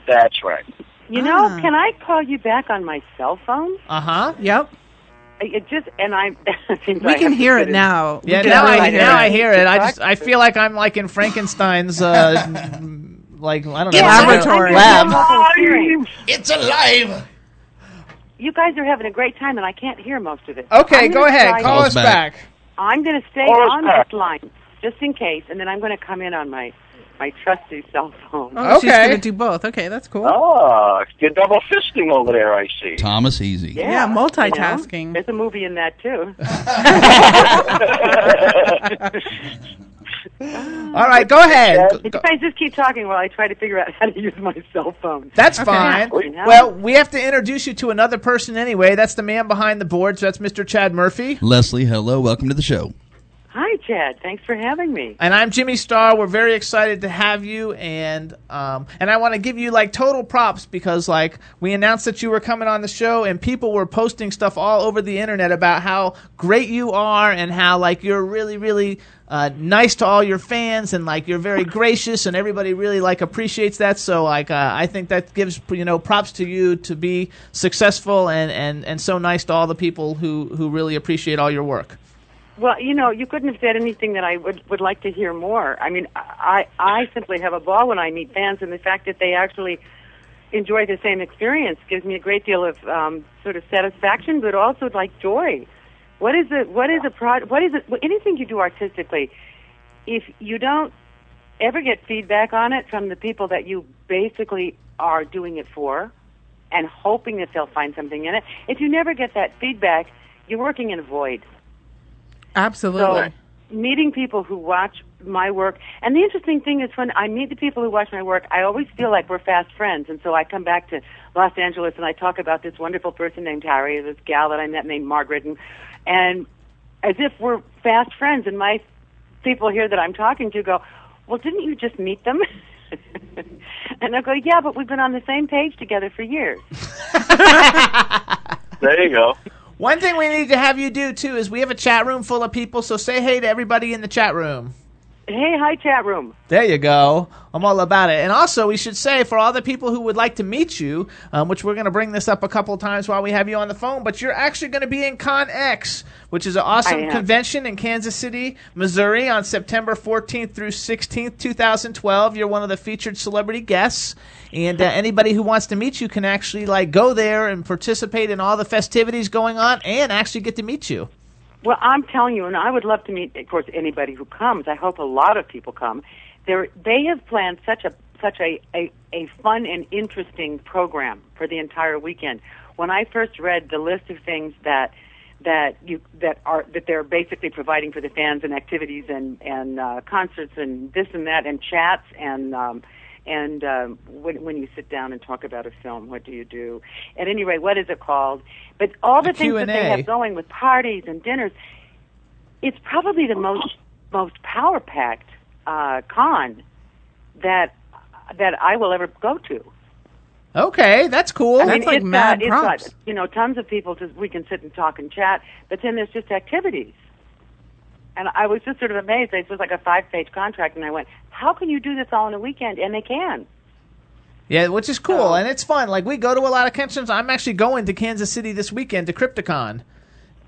That's right. You ah. know, can I call you back on my cell phone? Uh huh. Yep. It just and I. Seems we like can I hear it now. Yeah, now I, I now I hear it. I just I feel like I'm like in Frankenstein's. Uh, like I don't know. Laboratory lab. Alive. It's alive. You guys are having a great time, and I can't hear most of it. Okay, go ahead. Call us back. back. I'm going to stay on this line, just in case, and then I'm going to come in on my, my trusty cell phone. Oh, okay. She's going to do both. Okay, that's cool. Oh, you're double-fisting over there, I see. Thomas Easy. Yeah, yeah multitasking. You know, there's a movie in that, too. All right, go ahead. You guys just keep talking while I try to figure out how to use my cell phone. That's okay. fine. Well, we have to introduce you to another person anyway. That's the man behind the board, so that's Mister Chad Murphy. Leslie, hello. Welcome to the show. Hi, Chad. Thanks for having me. And I'm Jimmy Star. We're very excited to have you, and um, and I want to give you like total props because like we announced that you were coming on the show, and people were posting stuff all over the internet about how great you are and how like you're really really uh, nice to all your fans and like you're very gracious, and everybody really like appreciates that. So like uh, I think that gives you know props to you to be successful and, and, and so nice to all the people who, who really appreciate all your work. Well, you know, you couldn't have said anything that I would, would like to hear more. I mean, I I simply have a ball when I meet fans, and the fact that they actually enjoy the same experience gives me a great deal of um, sort of satisfaction, but also like joy. What is it? What is a pro- What is it? Anything you do artistically, if you don't ever get feedback on it from the people that you basically are doing it for, and hoping that they'll find something in it, if you never get that feedback, you're working in a void. Absolutely. So, meeting people who watch my work, and the interesting thing is when I meet the people who watch my work, I always feel like we're fast friends, and so I come back to Los Angeles and I talk about this wonderful person named Harry, this gal that I met named Margaret, and, and as if we're fast friends, and my people here that I'm talking to go, well, didn't you just meet them? And I go, yeah, but we've been on the same page together for years. There you go. One thing we need to have you do, too, is we have a chat room full of people, so say hey to everybody in the chat room. Hey, hi, chat room. There you go. I'm all about it. And also, we should say, for all the people who would like to meet you, um, which we're going to bring this up a couple of times while we have you on the phone, but you're actually going to be in ConX, which is an awesome convention in Kansas City, Missouri, on September fourteenth through sixteenth, twenty twelve. You're one of the featured celebrity guests, and uh, anybody who wants to meet you can actually like go there and participate in all the festivities going on and actually get to meet you. Well, I'm telling you, and I would love to meet, of course, anybody who comes. I hope a lot of people come. They're, they have planned such a such a, a, a fun and interesting program for the entire weekend. When I first read the list of things that that you that are that they're basically providing for the fans and activities and and uh, concerts and this and that and chats and um, and um, when, when you sit down and talk about a film, what do you do? At any rate, what is it called? But all the, the things Q and A. That they have going with parties and dinners, it's probably the most most power-packed uh, con that that I will ever go to. Okay, that's cool. I that's mean, like it's mad got, props. It's got, you know, tons of people just we can sit and talk and chat, but then there's just activities. And I was just sort of amazed. It was like a five-page contract, and I went, how can you do this all in a weekend? And they can. Yeah, which is cool, so, and it's fun. Like, we go to a lot of conventions. I'm actually going to Kansas City this weekend to Crypticon.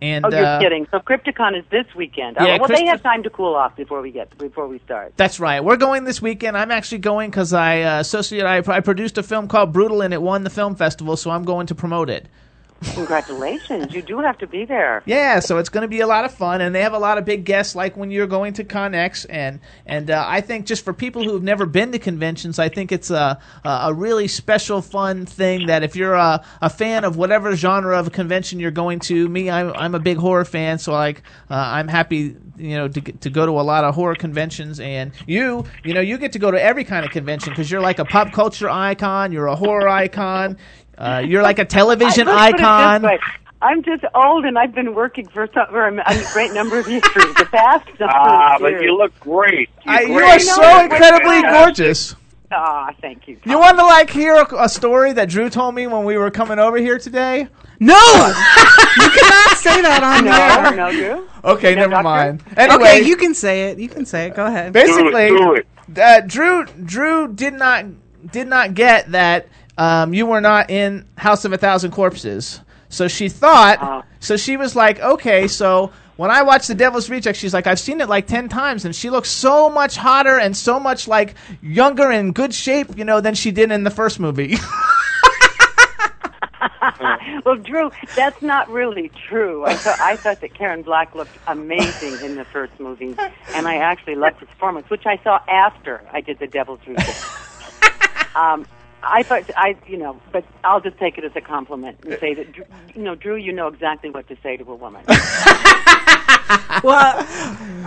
And, oh, you're uh, kidding. So Crypticon is this weekend. Yeah, oh, well, Christ- they have time to cool off before we get before we start. That's right. We're going this weekend. I'm actually going because I, uh, associate, I, I produced a film called Brutal, and it won the film festival, so I'm going to promote it. Congratulations. You do have to be there. Yeah, so it's going to be a lot of fun, and they have a lot of big guests like when you're going to ConX. And, and uh, I think just for people who have never been to conventions, I think it's a, a really special, fun thing that if you're a, a fan of whatever genre of convention you're going to, me, I'm, I'm a big horror fan, so like uh, I'm happy you know, to, to go to a lot of horror conventions. And you, you know, you get to go to every kind of convention because you're like a pop culture icon, you're a horror icon. Uh, you're like a television I, icon. I'm just old, and I've been working for, some, for a, a great number of years. The past number ah, of years. Ah, but you look great. You're I, great. You are so incredibly gorgeous. Ah, oh, thank you. You want to like hear a, a story that Drew told me when we were coming over here today? No, you cannot say that on there. No, no, Drew. Okay, no, never doctor? Mind. Anyway, okay, you can say it. You can say it. Go ahead. Basically, do it, do it. Uh, Drew, Drew did not did not get that. Um, you were not in House of a Thousand Corpses. So she thought, uh, so she was like, okay, so when I watched The Devil's Rejects, she's like, I've seen it like ten times, and she looks so much hotter and so much like younger and good shape, you know, than she did in the first movie. Well, Drew, that's not really true. I thought, I thought that Karen Black looked amazing in the first movie, and I actually loved her performance, which I saw after I did The Devil's Rejects. Um I thought, I, you know, but I'll just take it as a compliment and say that, you know, Drew, you know exactly what to say to a woman. Well,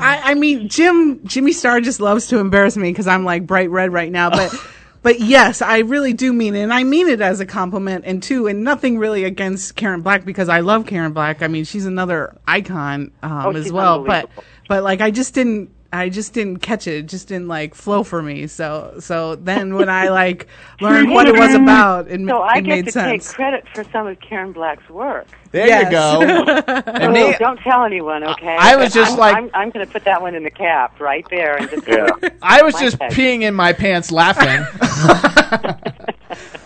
I, I mean, Jim, Jimmy Star just loves to embarrass me because I'm like bright red right now, but But yes, I really do mean it, and I mean it as a compliment, and two, and nothing really against Karen Black, because I love Karen Black. I mean, she's another icon um, oh, as well. But but like I just didn't, I just didn't catch it. It just didn't like flow for me. So so then when I like learned what it was about, it, so it made sense. So I get to take credit for some of Karen Black's work. There yes. you go. And oh, they, don't tell anyone, okay? I was just I'm, like... I'm, I'm going to put that one in the cap right there. And just yeah. I was just head. peeing in my pants laughing.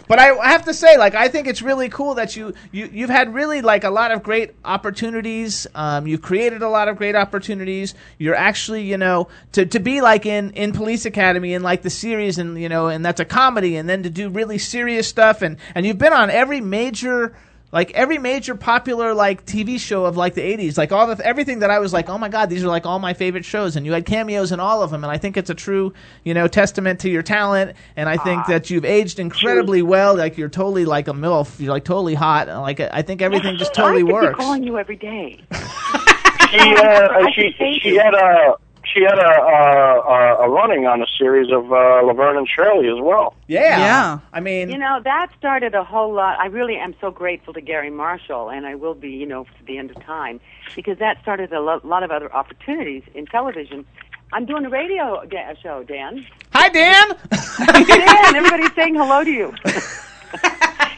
But I have to say, like, I think it's really cool that you, you, you've had really, like, a lot of great opportunities. Um, you've created a lot of great opportunities. You're actually, you know, to, to be, like, in, in Police Academy and, like, the series and, you know, and that's a comedy. And then to do really serious stuff. And, and you've been on every major... Like every major popular like T V show of like the eighties, like all the everything that I was like, oh my God, these are like all my favorite shows, and you had cameos in all of them, and I think it's a true, you know, testament to your talent, and I think ah, that you've aged incredibly true. well. Like you're totally like a MILF, you're like totally hot. Like I think everything just totally I could works. Be calling you every day. she uh, she she had a she had a a, a running on a series of uh, Laverne and Shirley as well. Yeah. yeah, I mean... You know, that started a whole lot. I really am so grateful to Gary Marshall, and I will be, you know, to the end of time, because that started a lo- lot of other opportunities in television. I'm doing a radio da- show, Dan. Hi, Dan! Hi, Dan! Everybody's saying hello to you.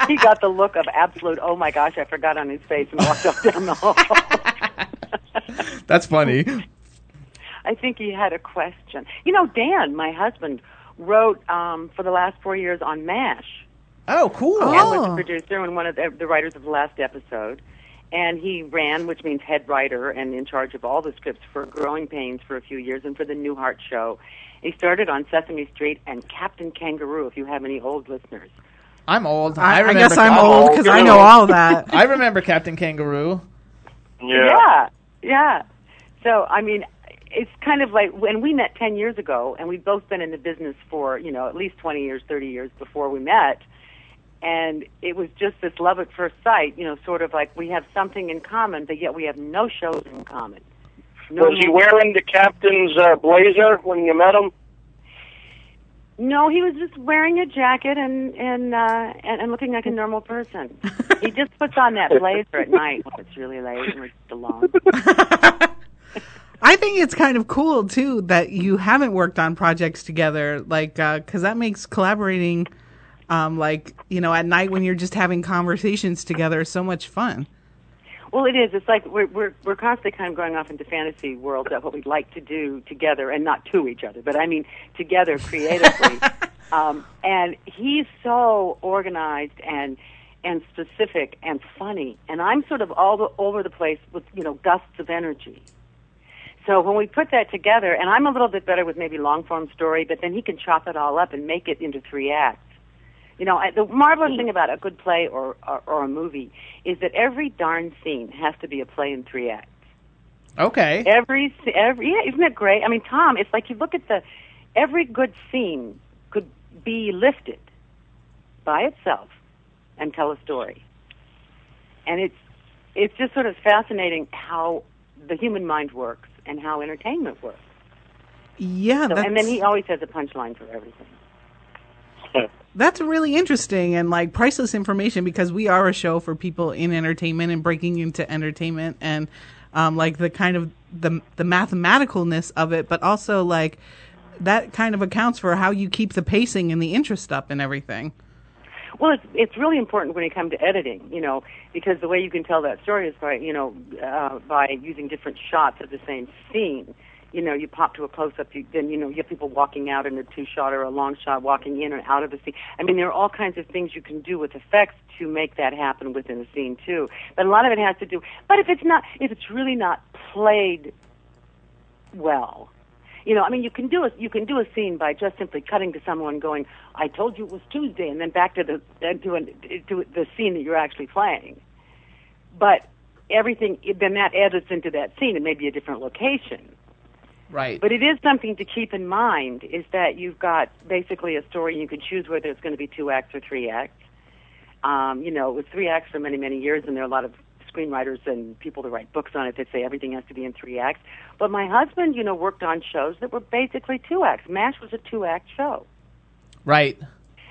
He got the look of absolute, oh, my gosh, I forgot on his face, and walked up down the hall. That's funny. I think he had a question. You know, Dan, my husband... wrote um, for the last four years on MASH. Oh, cool. Oh. And was the producer and one of the, the writers of the last episode. And he ran, which means head writer, and in charge of all the scripts for Growing Pains for a few years and for the Newhart Show. He started on Sesame Street and Captain Kangaroo, if you have any old listeners. I'm old. I, I, remember I guess I'm old because I know all that. I remember Captain Kangaroo. Yeah. Yeah. Yeah. So, I mean... It's kind of like when we met ten years ago, and we've both been in the business for, you know, at least twenty years, thirty years before we met. And it was just this love at first sight, you know, sort of like we have something in common, but yet we have no shows in common. No was he wearing the captain's uh, blazer when you met him? No, he was just wearing a jacket and and, uh, and, and looking like a normal person. He just puts on that blazer at night when it's really late and we're just alone. I think it's kind of cool, too, that you haven't worked on projects together, like, because uh, that makes collaborating, um, like, you know, at night when you're just having conversations together so much fun. Well, it is. It's like we're we're, we're constantly kind of going off into fantasy worlds of what we'd like to do together, and not to each other, but I mean together creatively. um, and he's so organized and and specific and funny, and I'm sort of all, the, all over the place with, you know, gusts of energy. So when we put that together, and I'm a little bit better with maybe long-form story, but then he can chop it all up and make it into three acts. You know, I, the marvelous thing about a good play or, or, or a movie is that every darn scene has to be a play in three acts. Okay. Every, every yeah, isn't it great? I mean, Tom, it's like you look at the, every good scene could be lifted by itself and tell a story. And it's, it's just sort of fascinating how the human mind works. And how entertainment works. Yeah. So, and then he always has a punchline for everything. That's really interesting and like priceless information, because we are a show for people in entertainment and breaking into entertainment, and um, like the kind of the, the mathematicalness of it, but also like that kind of accounts for how you keep the pacing and the interest up and everything. Well, it's it's really important when you come to editing, you know, because the way you can tell that story is by, you know, uh, by using different shots of the same scene. You know, you pop to a close-up, you, then, you know, you have people walking out in a two-shot or a long shot, walking in and out of the scene. I mean, there are all kinds of things you can do with effects to make that happen within a scene, too. But a lot of it has to do, but if it's not, if it's really not played well... You know, I mean, you can do a you can do a scene by just simply cutting to someone going, "I told you it was Tuesday," and then back to the to, an, to the scene that you're actually playing. But everything then that edits into that scene. It may be a different location, right? But it is something to keep in mind: is that you've got basically a story, and you can choose whether it's going to be two acts or three acts. Um, you know, it was three acts for many many years, and there are a lot of screenwriters and people that write books on it that say everything has to be in three acts. But my husband, you know, worked on shows that were basically two acts. MASH was a two-act show. Right.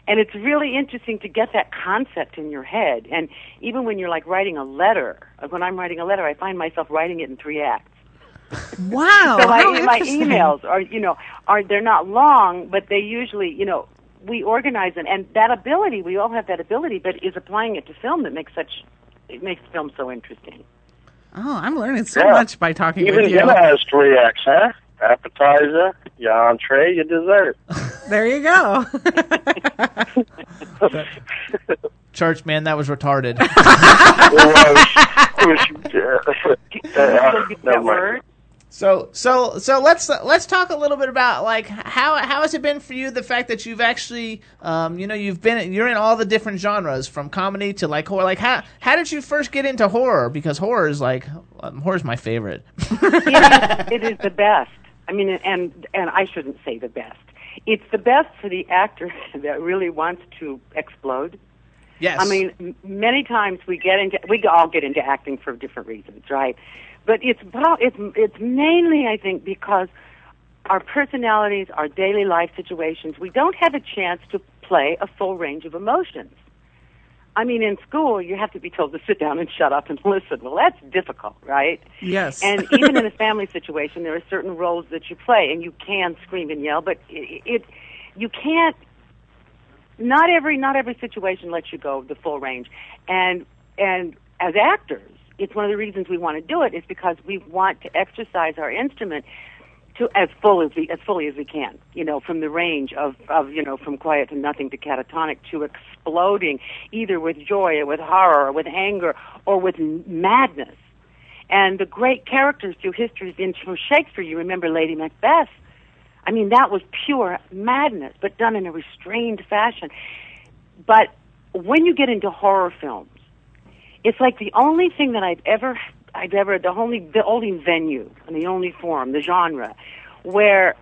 And it's really interesting to get that concept in your head. And even when you're, like, writing a letter, like when I'm writing a letter, I find myself writing it in three acts. Wow. So I, my emails are, you know, are they're not long, but they usually, you know, we organize them. And that ability, we all have that ability, but is applying it to film that makes such, it makes film so interesting. Oh, I'm learning so yeah. much by talking Even with you. Even Jenna has three acts, huh? Appetizer, your entree, your dessert. There you go. Church, man, that was retarded. So, so, so let's let's talk a little bit about, like, how how has it been for you? The fact that you've actually, um, you know, you've been you're in all the different genres, from comedy to, like, horror. Like, how how did you first get into horror? Because horror is like um, horror is my favorite. it, is, it is the best. I mean, and and I shouldn't say the best. It's the best for the actor that really wants to explode. Yes. I mean, many times we get into, we all get into acting for different reasons, right? But it's it's it's mainly, I think, because our personalities, our daily life situations, we don't have a chance to play a full range of emotions. I mean, in school, you have to be told to sit down and shut up and listen. Well, that's difficult, right? Yes. And even in a family situation, there are certain roles that you play, and you can scream and yell, but it, it you can't. Not every not every situation lets you go the full range, and and as actors, it's one of the reasons we want to do it is because we want to exercise our instrument to as full as we as fully as we can. You know, from the range of, of you know from quiet to nothing to catatonic to exploding, either with joy or with horror or with anger or with madness. And the great characters through history, from Shakespeare, you remember Lady Macbeth. I mean, that was pure madness, but done in a restrained fashion. But when you get into horror films, it's like the only thing that I've ever, I've ever, the only, the only venue and the only form, the genre, where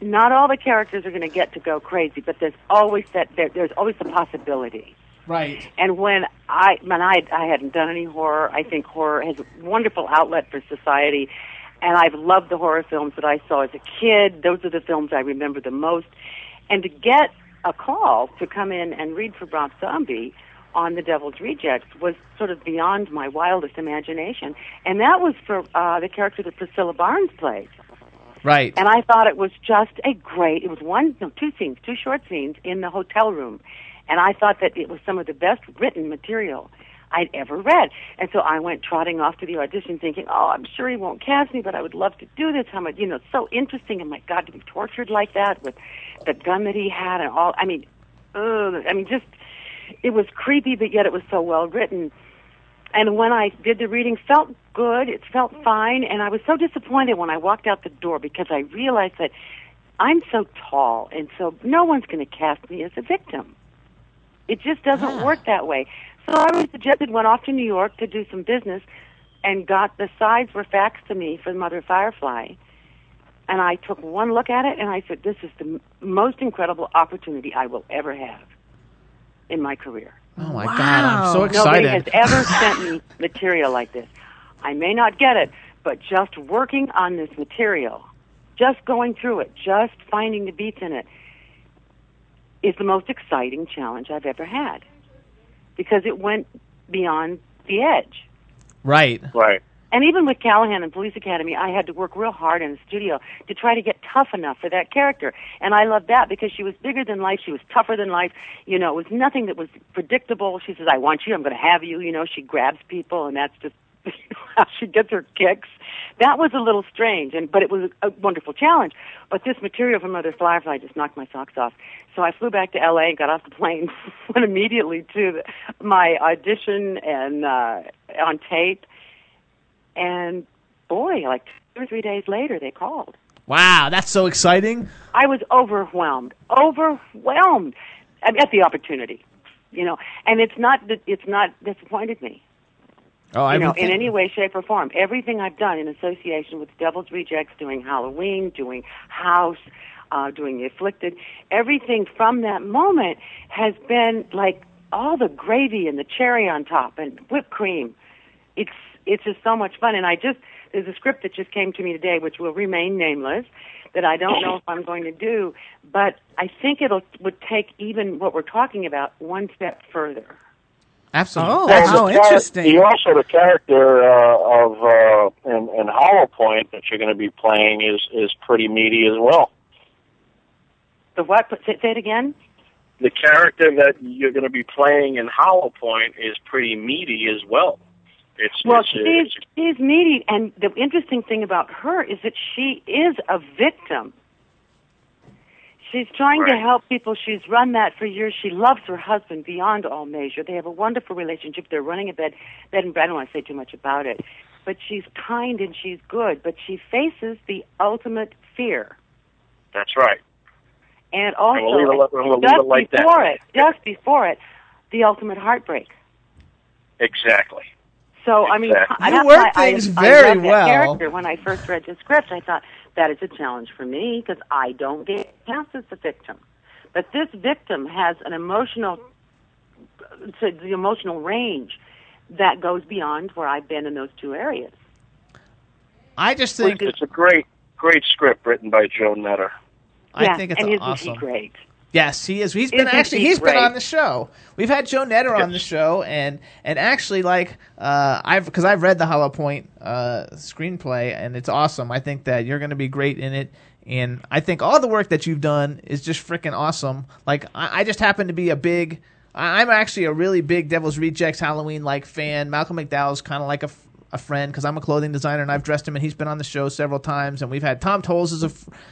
not all the characters are going to get to go crazy, but there's always that, there, there's always the possibility. Right. And when I, when I, I hadn't done any horror, I think horror has a wonderful outlet for society. And I've loved the horror films that I saw as a kid. Those are the films I remember the most. And to get a call to come in and read for Rob Zombie on The Devil's Rejects was sort of beyond my wildest imagination. And that was for uh, the character that Priscilla Barnes played. Right. And I thought it was just a great, it was one, no, two scenes, two short scenes in the hotel room. And I thought that it was some of the best written material I'd ever read. And so I went trotting off to the audition thinking, oh, I'm sure he won't cast me, but I would love to do this. How much, you know, so interesting. And my God, to be tortured like that with the gun that he had and all. I mean, ugh, I mean, just, it was creepy, but yet it was so well written. And when I did the reading, felt good. It felt fine. And I was so disappointed when I walked out the door because I realized that I'm so tall. And so no one's going to cast me as a victim. It just doesn't work that way. So I was rejected, went off to New York to do some business, and got the sides were faxed to me for Mother Firefly. And I took one look at it, and I said, this is the m- most incredible opportunity I will ever have in my career. Oh, my wow. God, I'm so excited. Nobody has ever sent me material like this. I may not get it, but just working on this material, just going through it, just finding the beats in it, is the most exciting challenge I've ever had. Because it went beyond the edge. Right. Right. And even with Callahan and Police Academy, I had to work real hard in the studio to try to get tough enough for that character. And I loved that because she was bigger than life. She was tougher than life. You know, it was nothing that was predictable. She says, I want you. I'm going to have you. You know, she grabs people, and that's just how she gets her kicks. That was a little strange, and but it was a wonderful challenge. But this material from Mother Firefly just knocked my socks off. So I flew back to L A, got off the plane, went immediately to the, my audition and uh, on tape. And boy, like two or three days later, they called. Wow, that's so exciting. I was overwhelmed, overwhelmed at the opportunity, you know. And it's not it's not disappointed me. Oh, you know, in any way, shape, or form. Everything I've done in association with Devil's Rejects, doing Halloween, doing House, uh, doing The Afflicted, everything from that moment has been like all the gravy and the cherry on top and whipped cream. it's it's just so much fun. And I just, there's a script that just came to me today, which will remain nameless, that I don't know if I'm going to do, but I think it'll would take even what we're talking about one step further. Absolutely. Oh, well, how interesting. You also, the character uh, of uh, in, in Hollow Point that you're going to be playing is, is pretty meaty as well. The what? Say it again? The character that you're going to be playing in Hollow Point is pretty meaty as well. It's, well, it's, she's, it's, she's meaty, and the interesting thing about her is that she is a victim. She's trying right. to help people. She's run that for years. She loves her husband beyond all measure. They have a wonderful relationship. They're running a bed, bed and bread. I don't want to say too much about it. But she's kind and she's good, but she faces the ultimate fear. That's right. And also, we'll leave it, we'll leave it like that. Before it, just before it, the ultimate heartbreak. Exactly. So, I mean, exactly. I, you work I, things I, very I love that well. Character. When I first read the script, I thought, that is a challenge for me because I don't get cast as the victim. But this victim has an emotional, the emotional range that goes beyond where I've been in those two areas. I just think it's a great, great script written by Joan Nutter. Yeah, I think it's and isn't awesome. He great? Yes, he is. He's been Isn't actually. He's great? Been on the show. We've had Joe Netter on the show, and and actually, like, uh, I've because I've read the Hollow Point uh, screenplay, and it's awesome. I think that you're going to be great in it, and I think all the work that you've done is just freaking awesome. Like, I, I just happen to be a big. I, I'm actually a really big Devil's Rejects Halloween like fan. Malcolm McDowell's kind of like a. a friend because I'm a clothing designer and I've dressed him and he's been on the show several times, and we've had Tom Tolles is a,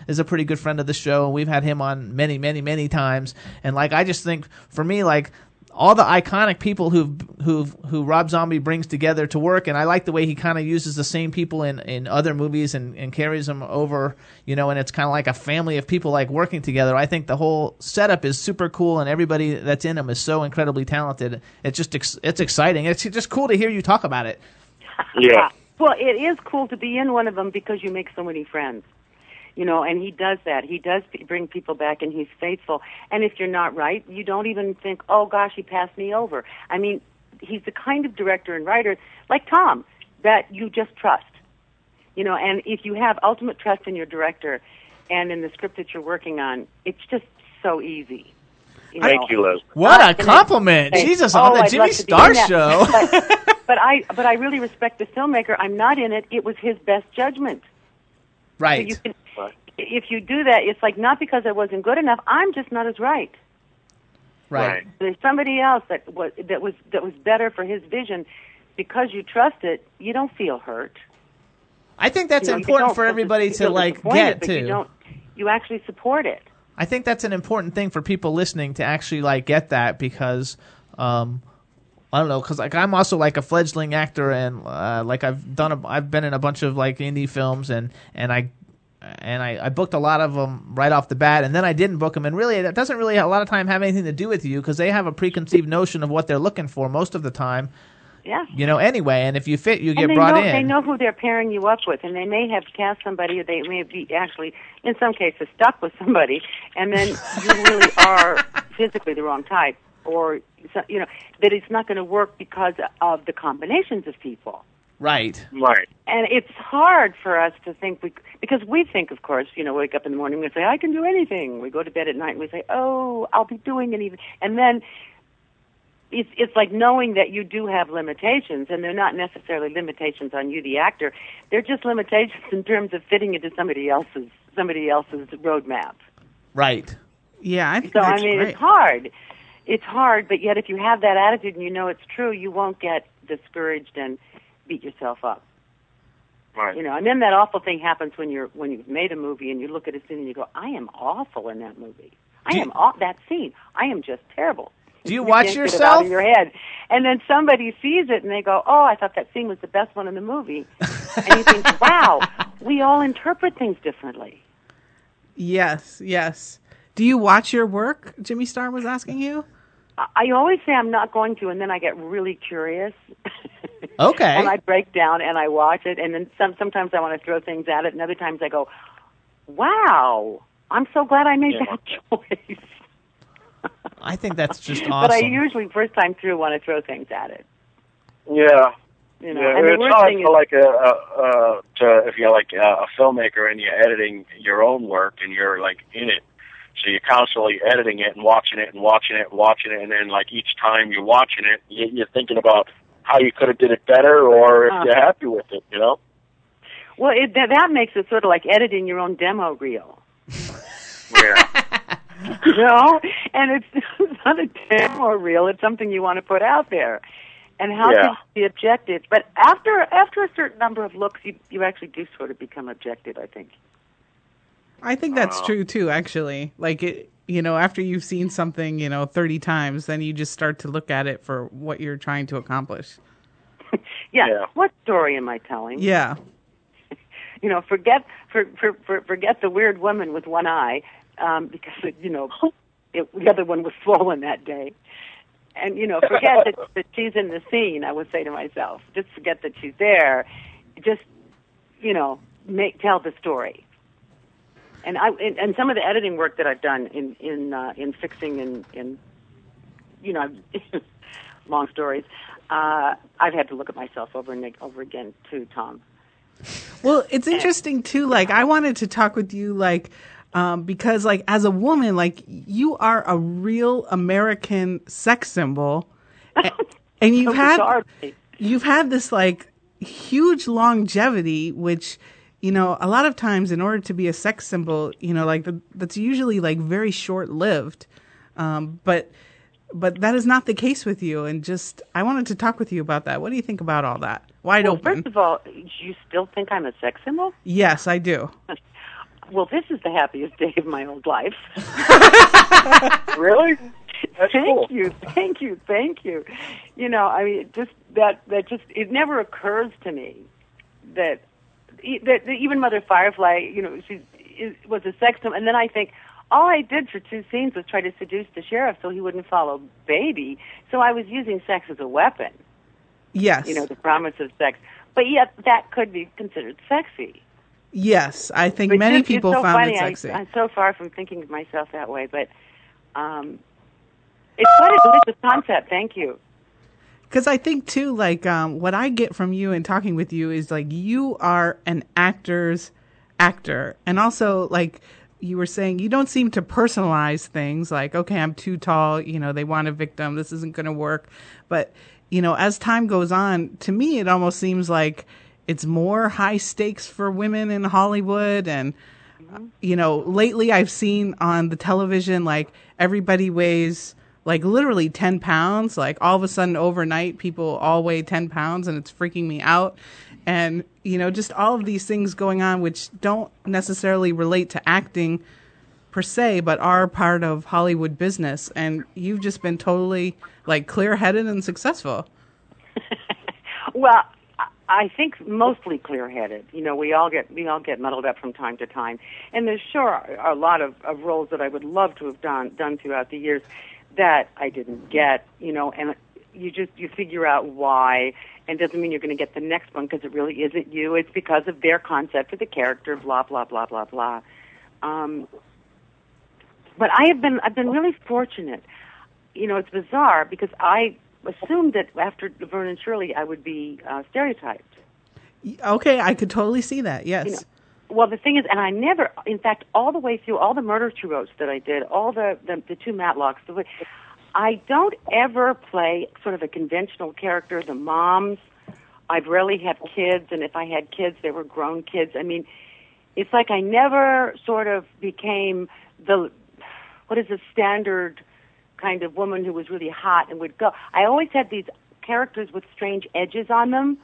is a pretty good friend of the show, and we've had him on many, many, many times. And like, I just think for me, like, all the iconic people who who who Rob Zombie brings together to work, and I like the way he kind of uses the same people in, in other movies and, and carries them over, you know, and it's kind of like a family of people like working together. I think the whole setup is super cool, and everybody that's in them is so incredibly talented. It's just ex- it's exciting. It's just cool to hear you talk about it. Yeah. Well, it is cool to be in one of them because you make so many friends, you know, and he does that. He does bring people back, and he's faithful. And if you're not right, you don't even think, oh, gosh, he passed me over. I mean, he's the kind of director and writer, like Tom, that you just trust, you know, and if you have ultimate trust in your director and in the script that you're working on, it's just so easy. You know? Thank you, Leslie. What uh, a compliment. Then, Jesus, oh, on the I'd Jimmy Star show. But I but I really respect the filmmaker. I'm not in it. It was his best judgment. Right. So you can, right. If you do that, it's like, not because I wasn't good enough. I'm just not as right. Right. There's somebody else that was that was that was better for his vision. Because you trust it, you don't feel hurt. I think that's you know, important for everybody to like get to. You don't. You actually support it. I think that's an important thing for people listening to actually like get that because. Um, I don't know, because like I'm also like a fledgling actor, and uh, like I've done, a, I've been in a bunch of like indie films, and and I, and I, I booked a lot of them right off the bat, and then I didn't book them, and really that doesn't really a lot of time have anything to do with you because they have a preconceived notion of what they're looking for most of the time. Yeah. You know, anyway, and if you fit, you get brought in. They know who they're pairing you up with, and they may have cast somebody, or they may be actually, in some cases, stuck with somebody, and then you really are physically the wrong type. Or, you know, that it's not going to work because of the combinations of people. Right. Right. And it's hard for us to think, we, because we think, of course, you know, wake up in the morning and we say, I can do anything. We go to bed at night and we say, oh, I'll be doing anything. And then it's, it's like knowing that you do have limitations, and they're not necessarily limitations on you, the actor. They're just limitations in terms of fitting into somebody else's somebody else's roadmap. Right. Yeah, I think so, that's I mean, great. It's hard. It's hard, but yet if you have that attitude and you know it's true, you won't get discouraged and beat yourself up. Right. You know, and then that awful thing happens when you're when you've made a movie and you look at a scene and you go, I am awful in that movie. I am aw- that scene. I am just terrible. Do you, you watch yourself? Get it out of your head. And then somebody sees it and they go, oh, I thought that scene was the best one in the movie. And you think, wow, we all interpret things differently. Yes, yes. Do you watch your work? Jimmy Star was asking you. I always say I'm not going to, and then I get really curious. Okay. And I break down, and I watch it, and then some, sometimes I want to throw things at it, and other times I go, wow, I'm so glad I made yeah. that choice. I think that's just awesome. But I usually, first time through, want to throw things at it. Yeah. You know, yeah, and it's hard for is, like a, a, a to, if you're like a, a filmmaker and you're editing your own work and you're like in it, so you're constantly editing it and watching it and watching it and watching it, and then like each time you're watching it, you're thinking about how you could have did it better or if uh, you're happy with it, you know. Well, it, that, that makes it sort of like editing your own demo reel. Yeah. You know, and it's, it's not a demo reel; it's something you want to put out there. And how yeah. can you be objective? But after after a certain number of looks, you, you actually do sort of become objective, I think. I think that's uh, true, too, actually. Like, it, you know, after you've seen something, you know, thirty times, then you just start to look at it for what you're trying to accomplish. yeah. yeah. What story am I telling? Yeah. You know, forget for, for, for, forget the weird woman with one eye um, because, it, you know, it, the other one was swollen that day. And, you know, forget that, that she's in the scene, I would say to myself. Just forget that she's there. Just, you know, make tell the story. And I and, and some of the editing work that I've done in in, uh, in fixing and, in, you know, long stories, uh, I've had to look at myself over and over again, too, Tom. Well, it's interesting, and, too. Like, I wanted to talk with you, like, Um, because, like, as a woman, like, you are a real American sex symbol, and, and you've had you've had this like huge longevity, which, you know, a lot of times in order to be a sex symbol, you know, like the, that's usually like very short lived. Um, but but that is not the case with you, and just I wanted to talk with you about that. What do you think about all that? Wide well, open. First of all, you still think I'm a sex symbol? Yes, I do. Well, this is the happiest day of my old life. Really? That's thank cool. you, thank you, thank you. You know, I mean, just that, that just, it never occurs to me that, that, that even Mother Firefly, you know, she is, was a sex symbol. And then I think, all I did for two scenes was try to seduce the sheriff so he wouldn't follow Baby. So I was using sex as a weapon. Yes. You know, the promise of sex. But yet that could be considered sexy. Yes, I think but many people so found funny. it sexy. I, I'm so far from thinking of myself that way, but um, it's quite a delicious concept. Thank you. Because I think, too, like um, what I get from you and talking with you is like you are an actor's actor. And also, like you were saying, you don't seem to personalize things like, okay, I'm too tall, you know, they want a victim, this isn't going to work. But, you know, as time goes on, to me, it almost seems like it's more high stakes for women in Hollywood. And, mm-hmm. you know, lately I've seen on the television, like, everybody weighs, like, literally ten pounds. Like, all of a sudden, overnight, people all weigh ten pounds, and it's freaking me out. And, you know, just all of these things going on, which don't necessarily relate to acting per se, but are part of Hollywood business. And you've just been totally, like, clear-headed and successful. Well, I think mostly clear-headed. You know, we all get we all get muddled up from time to time, and there sure are a lot of, of roles that I would love to have done done throughout the years that I didn't get. You know, and you just you figure out why, and it doesn't mean you're going to get the next one because it really isn't you. It's because of their concept of the character, blah blah blah blah blah. Um, but I have been I've been really fortunate. You know, it's bizarre because I assumed that after Laverne and Shirley, I would be uh, stereotyped. Okay, I could totally see that, yes. You know, well, the thing is, and I never, in fact, all the way through all the murder she wrote that I did, all the, the, the two Matlocks, the, I don't ever play sort of a conventional character, the moms. I've rarely had kids, and if I had kids, they were grown kids. I mean, it's like I never sort of became the, what is the standard kind of woman who was really hot and would go. I always had these characters with strange edges on them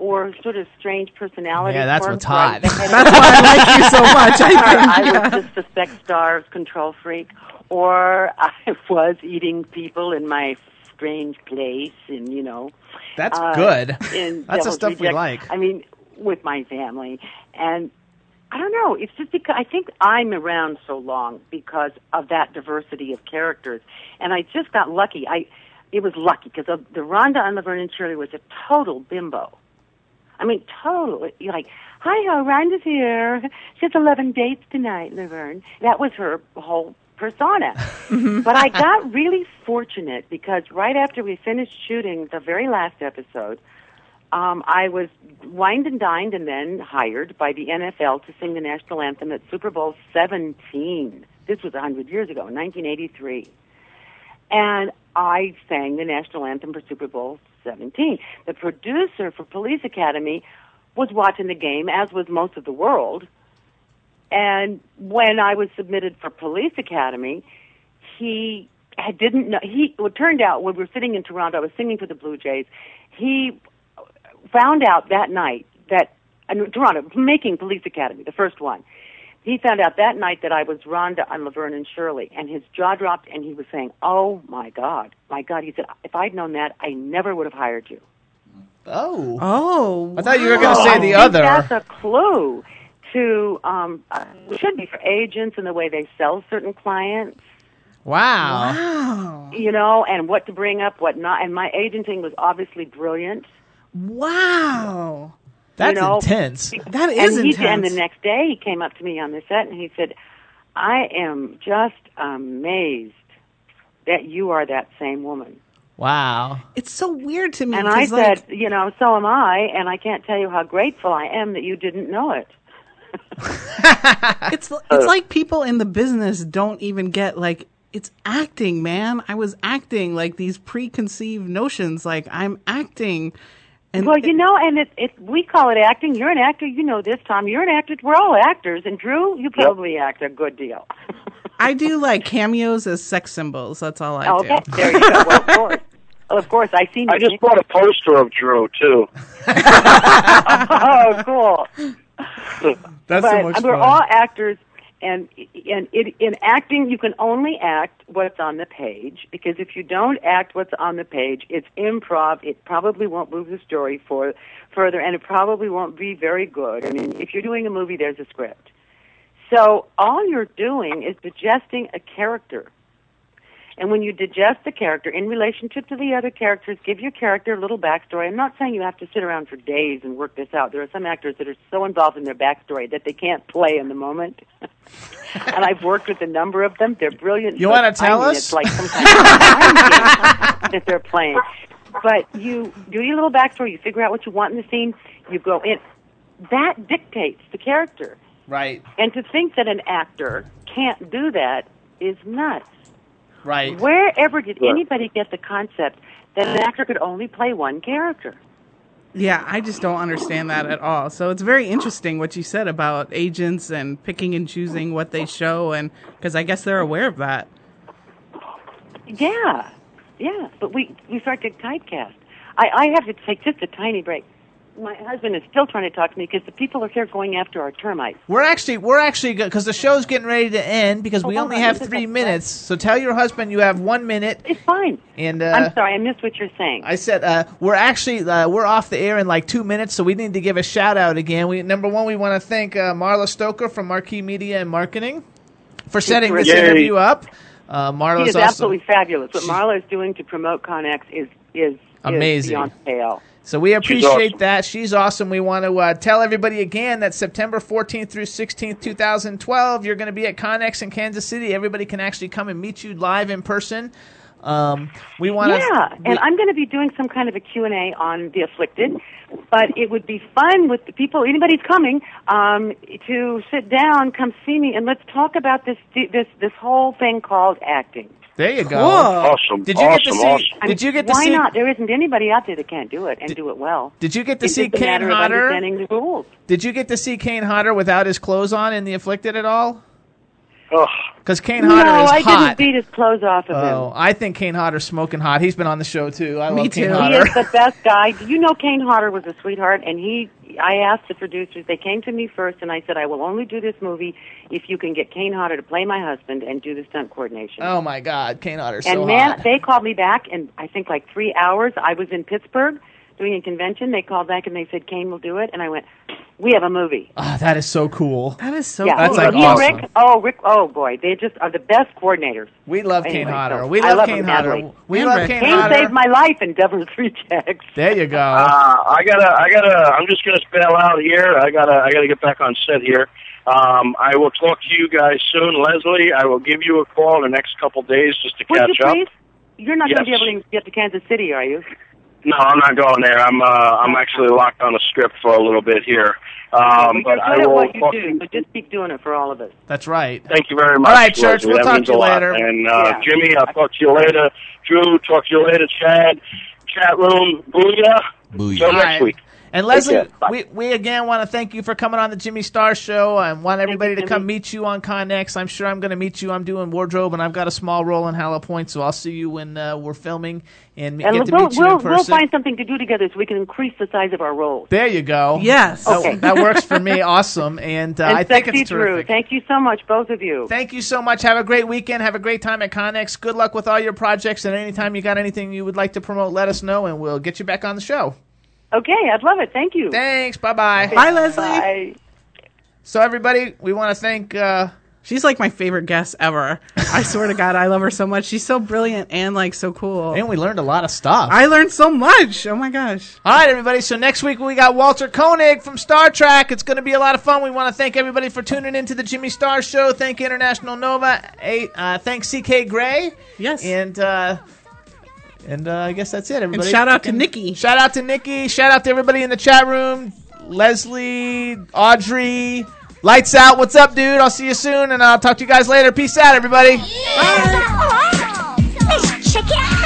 or sort of strange personalities. Yeah, that's what's hot. That's why I like you so much. I, think, yeah. I was just a sex starved control freak, or I was eating people in my strange place, and, you know. That's uh, good. That's the stuff Rejects. We like. I mean, with my family. And I don't know. It's just because I think I'm around so long because of that diversity of characters, and I just got lucky. I, it was lucky because the Rhonda on Laverne and Shirley was a total bimbo. I mean, total. You're like, hi ho, Rhonda's here. She has eleven dates tonight, Laverne. That was her whole persona. But I got really fortunate because right after we finished shooting the very last episode, um, I was wined and dined and then hired by the N F L to sing the national anthem at Super Bowl seventeen. This was one hundred years ago, nineteen eighty-three. And I sang the national anthem for Super Bowl seventeen. The producer for Police Academy was watching the game, as was most of the world. And when I was submitted for Police Academy, he had didn't know. He it turned out when we were sitting in Toronto, I was singing for the Blue Jays. He found out that night that in Toronto, making Police Academy, the first one. He found out that night that I was Rhonda on Laverne and Shirley, and his jaw dropped, and he was saying, "Oh, my God, my God." He said, "If I'd known that, I never would have hired you." Oh. Oh. Wow. I thought you were going to say the I other. Think that's a clue to, um, uh, it should be for agents and the way they sell certain clients. Wow. Wow. You know, and what to bring up, what not. And my agenting was obviously brilliant. Wow. That's you know, intense. That is and he, intense. And the next day he came up to me on the set and he said, "I am just amazed that you are that same woman." Wow. It's so weird to me. And I like, said, you know, so am I, and I can't tell you how grateful I am that you didn't know it. it's it's like people in the business don't even get, like, it's acting, man. I was acting, like, these preconceived notions, like, I'm acting. And well, you know, and it, it, we call it acting. You're an actor. You know this, Tom. You're an actor. We're all actors. And, Drew, you probably yep. act a good deal. I do, like, cameos as sex symbols. That's all I okay. do. Okay, there you go. Well, of course. Well, of course, I seen. I just bought a poster of Drew, too. Oh, cool. That's but so much we're fun. All actors, and, and it, in acting, you can only act what's on the page, because if you don't act what's on the page, it's improv. It probably won't move the story for, further, and it probably won't be very good. I mean, if you're doing a movie, there's a script. So all you're doing is digesting a character. And when you digest the character in relationship to the other characters, give your character a little backstory. I'm not saying you have to sit around for days and work this out. There are some actors that are so involved in their backstory that they can't play in the moment. And I've worked with a number of them. They're brilliant. You want to tell I mean, us? It's like some kind of that they're playing. But you do your little backstory. You figure out what you want in the scene. You go in. That dictates the character. Right. And to think that an actor can't do that is nuts. Right. Wherever did sure. anybody get the concept that an actor could only play one character? Yeah, I just don't understand that at all. So it's very interesting what you said about agents and picking and choosing what they show, and because I guess they're aware of that. Yeah, yeah, but we, we start to typecast. I, I have to take just a tiny break. My husband is still trying to talk to me because the people are here going after our termites. We're actually, we're actually, because the show's getting ready to end because we oh, only have three minutes. So tell your husband you have one minute. It's fine. And uh, I'm sorry, I missed what you're saying. I said uh, we're actually uh, we're off the air in like two minutes, so we need to give a shout out again. We number one, we want to thank uh, Marla Stoker from Marquee Media and Marketing for setting this interview up. Uh, Marla's she is also, absolutely fabulous. What she, Marla is doing to promote ConX is is amazing. Is beyond pale. So we appreciate She's awesome. that. She's awesome. We want to uh, tell everybody again that September fourteenth through sixteenth, twenty twelve, you're going to be at ConX in Kansas City. Everybody can actually come and meet you live in person. Um, we want Yeah, we, and I'm going to be doing some kind of a Q and A on The Afflicted, but it would be fun with the people, anybody's coming, um, to sit down, come see me, and let's talk about this this this whole thing called acting. There you go. Cool. Awesome. Did you awesome, get to see? Awesome. Did you get to Why see? Why not? There isn't anybody out there that can't do it and did, do it well. Did you get to it's see Kane Hodder? The rules. Did you get to see Kane Hodder without his clothes on in The Afflicted at all? Because Kane Hodder no, is I hot. No, I didn't beat his clothes off of oh, him. I think Kane Hodder's smoking hot. He's been on the show, too. I Me love too. Kane Hodder. He is the best guy. You know Kane Hodder was a sweetheart, and he. I asked the producers. They came to me first, and I said, I will only do this movie if you can get Kane Hodder to play my husband and do the stunt coordination. Oh, my God. Kane Hodder's so hot. And, man, they called me back in, I think, like three hours. I was in Pittsburgh doing a convention. They called back, and they said, Kane will do it. And I went... We have a movie. Oh, that is so cool. That is so yeah. cool. That's like yeah, awesome. Rick, oh, Rick, oh, boy. They just are the best coordinators. We love anyway, Kane Hodder. So we love, love Kane Hodder. We and love Rick. Kane, Kane Hodder. Kane saved my life in Devil's Rejects. There you go. Uh, I gotta, I gotta, I'm just going to spell out here. I gotta, I gotta get back on set here. Um, I will talk to you guys soon. Leslie, I will give you a call in the next couple days just to Would catch you up. Please? You're not yes. going to be able to get to Kansas City, are you? No, I'm not going there. I'm uh, I'm actually locked on a script for a little bit here. Um, but I will. What you do, but just keep doing it for all of us. That's right. Thank you very much. All right, Church. We'll talk to you later. And uh, yeah. Jimmy, I'll talk to you later. Drew, talk to you later. Chad, chat room, booyah. Booyah. Till next week. And Leslie, we, we again want to thank you for coming on the Jimmy Star Show. I want everybody to come meet you on ConX. I'm sure I'm going to meet you. I'm doing wardrobe, and I've got a small role in Hollow Point, so I'll see you when uh, we're filming and, and get to we'll, meet you we'll, in person. We'll find something to do together so we can increase the size of our roles. There you go. Yes. Okay. That, that works for me. Awesome. And, uh, and I think it's terrific. Drew, thank you so much, both of you. Thank you so much. Have a great weekend. Have a great time at ConX. Good luck with all your projects, and anytime you got anything you would like to promote, let us know, and we'll get you back on the show. Okay, I'd love it. Thank you. Thanks. Bye-bye. Okay. Bye, Leslie. Bye. So, everybody, we want to thank... Uh, she's like my favorite guest ever. I swear to God, I love her so much. She's so brilliant and, like, so cool. And we learned a lot of stuff. I learned so much. Oh, my gosh. All right, everybody. So, next week, we got Walter Koenig from Star Trek. It's going to be a lot of fun. We want to thank everybody for tuning in to the Jimmy Star Show. Thank International Nova. Uh, thanks, C K. Gray. Yes. And... Uh, And uh, I guess that's it, everybody. And shout out to Nikki. Shout out to Nikki. Shout out to everybody in the chat room. Leslie, Audrey, lights out. What's up, dude? I'll see you soon, and I'll talk to you guys later. Peace out, everybody. Yeah. Bye. Let's check it out.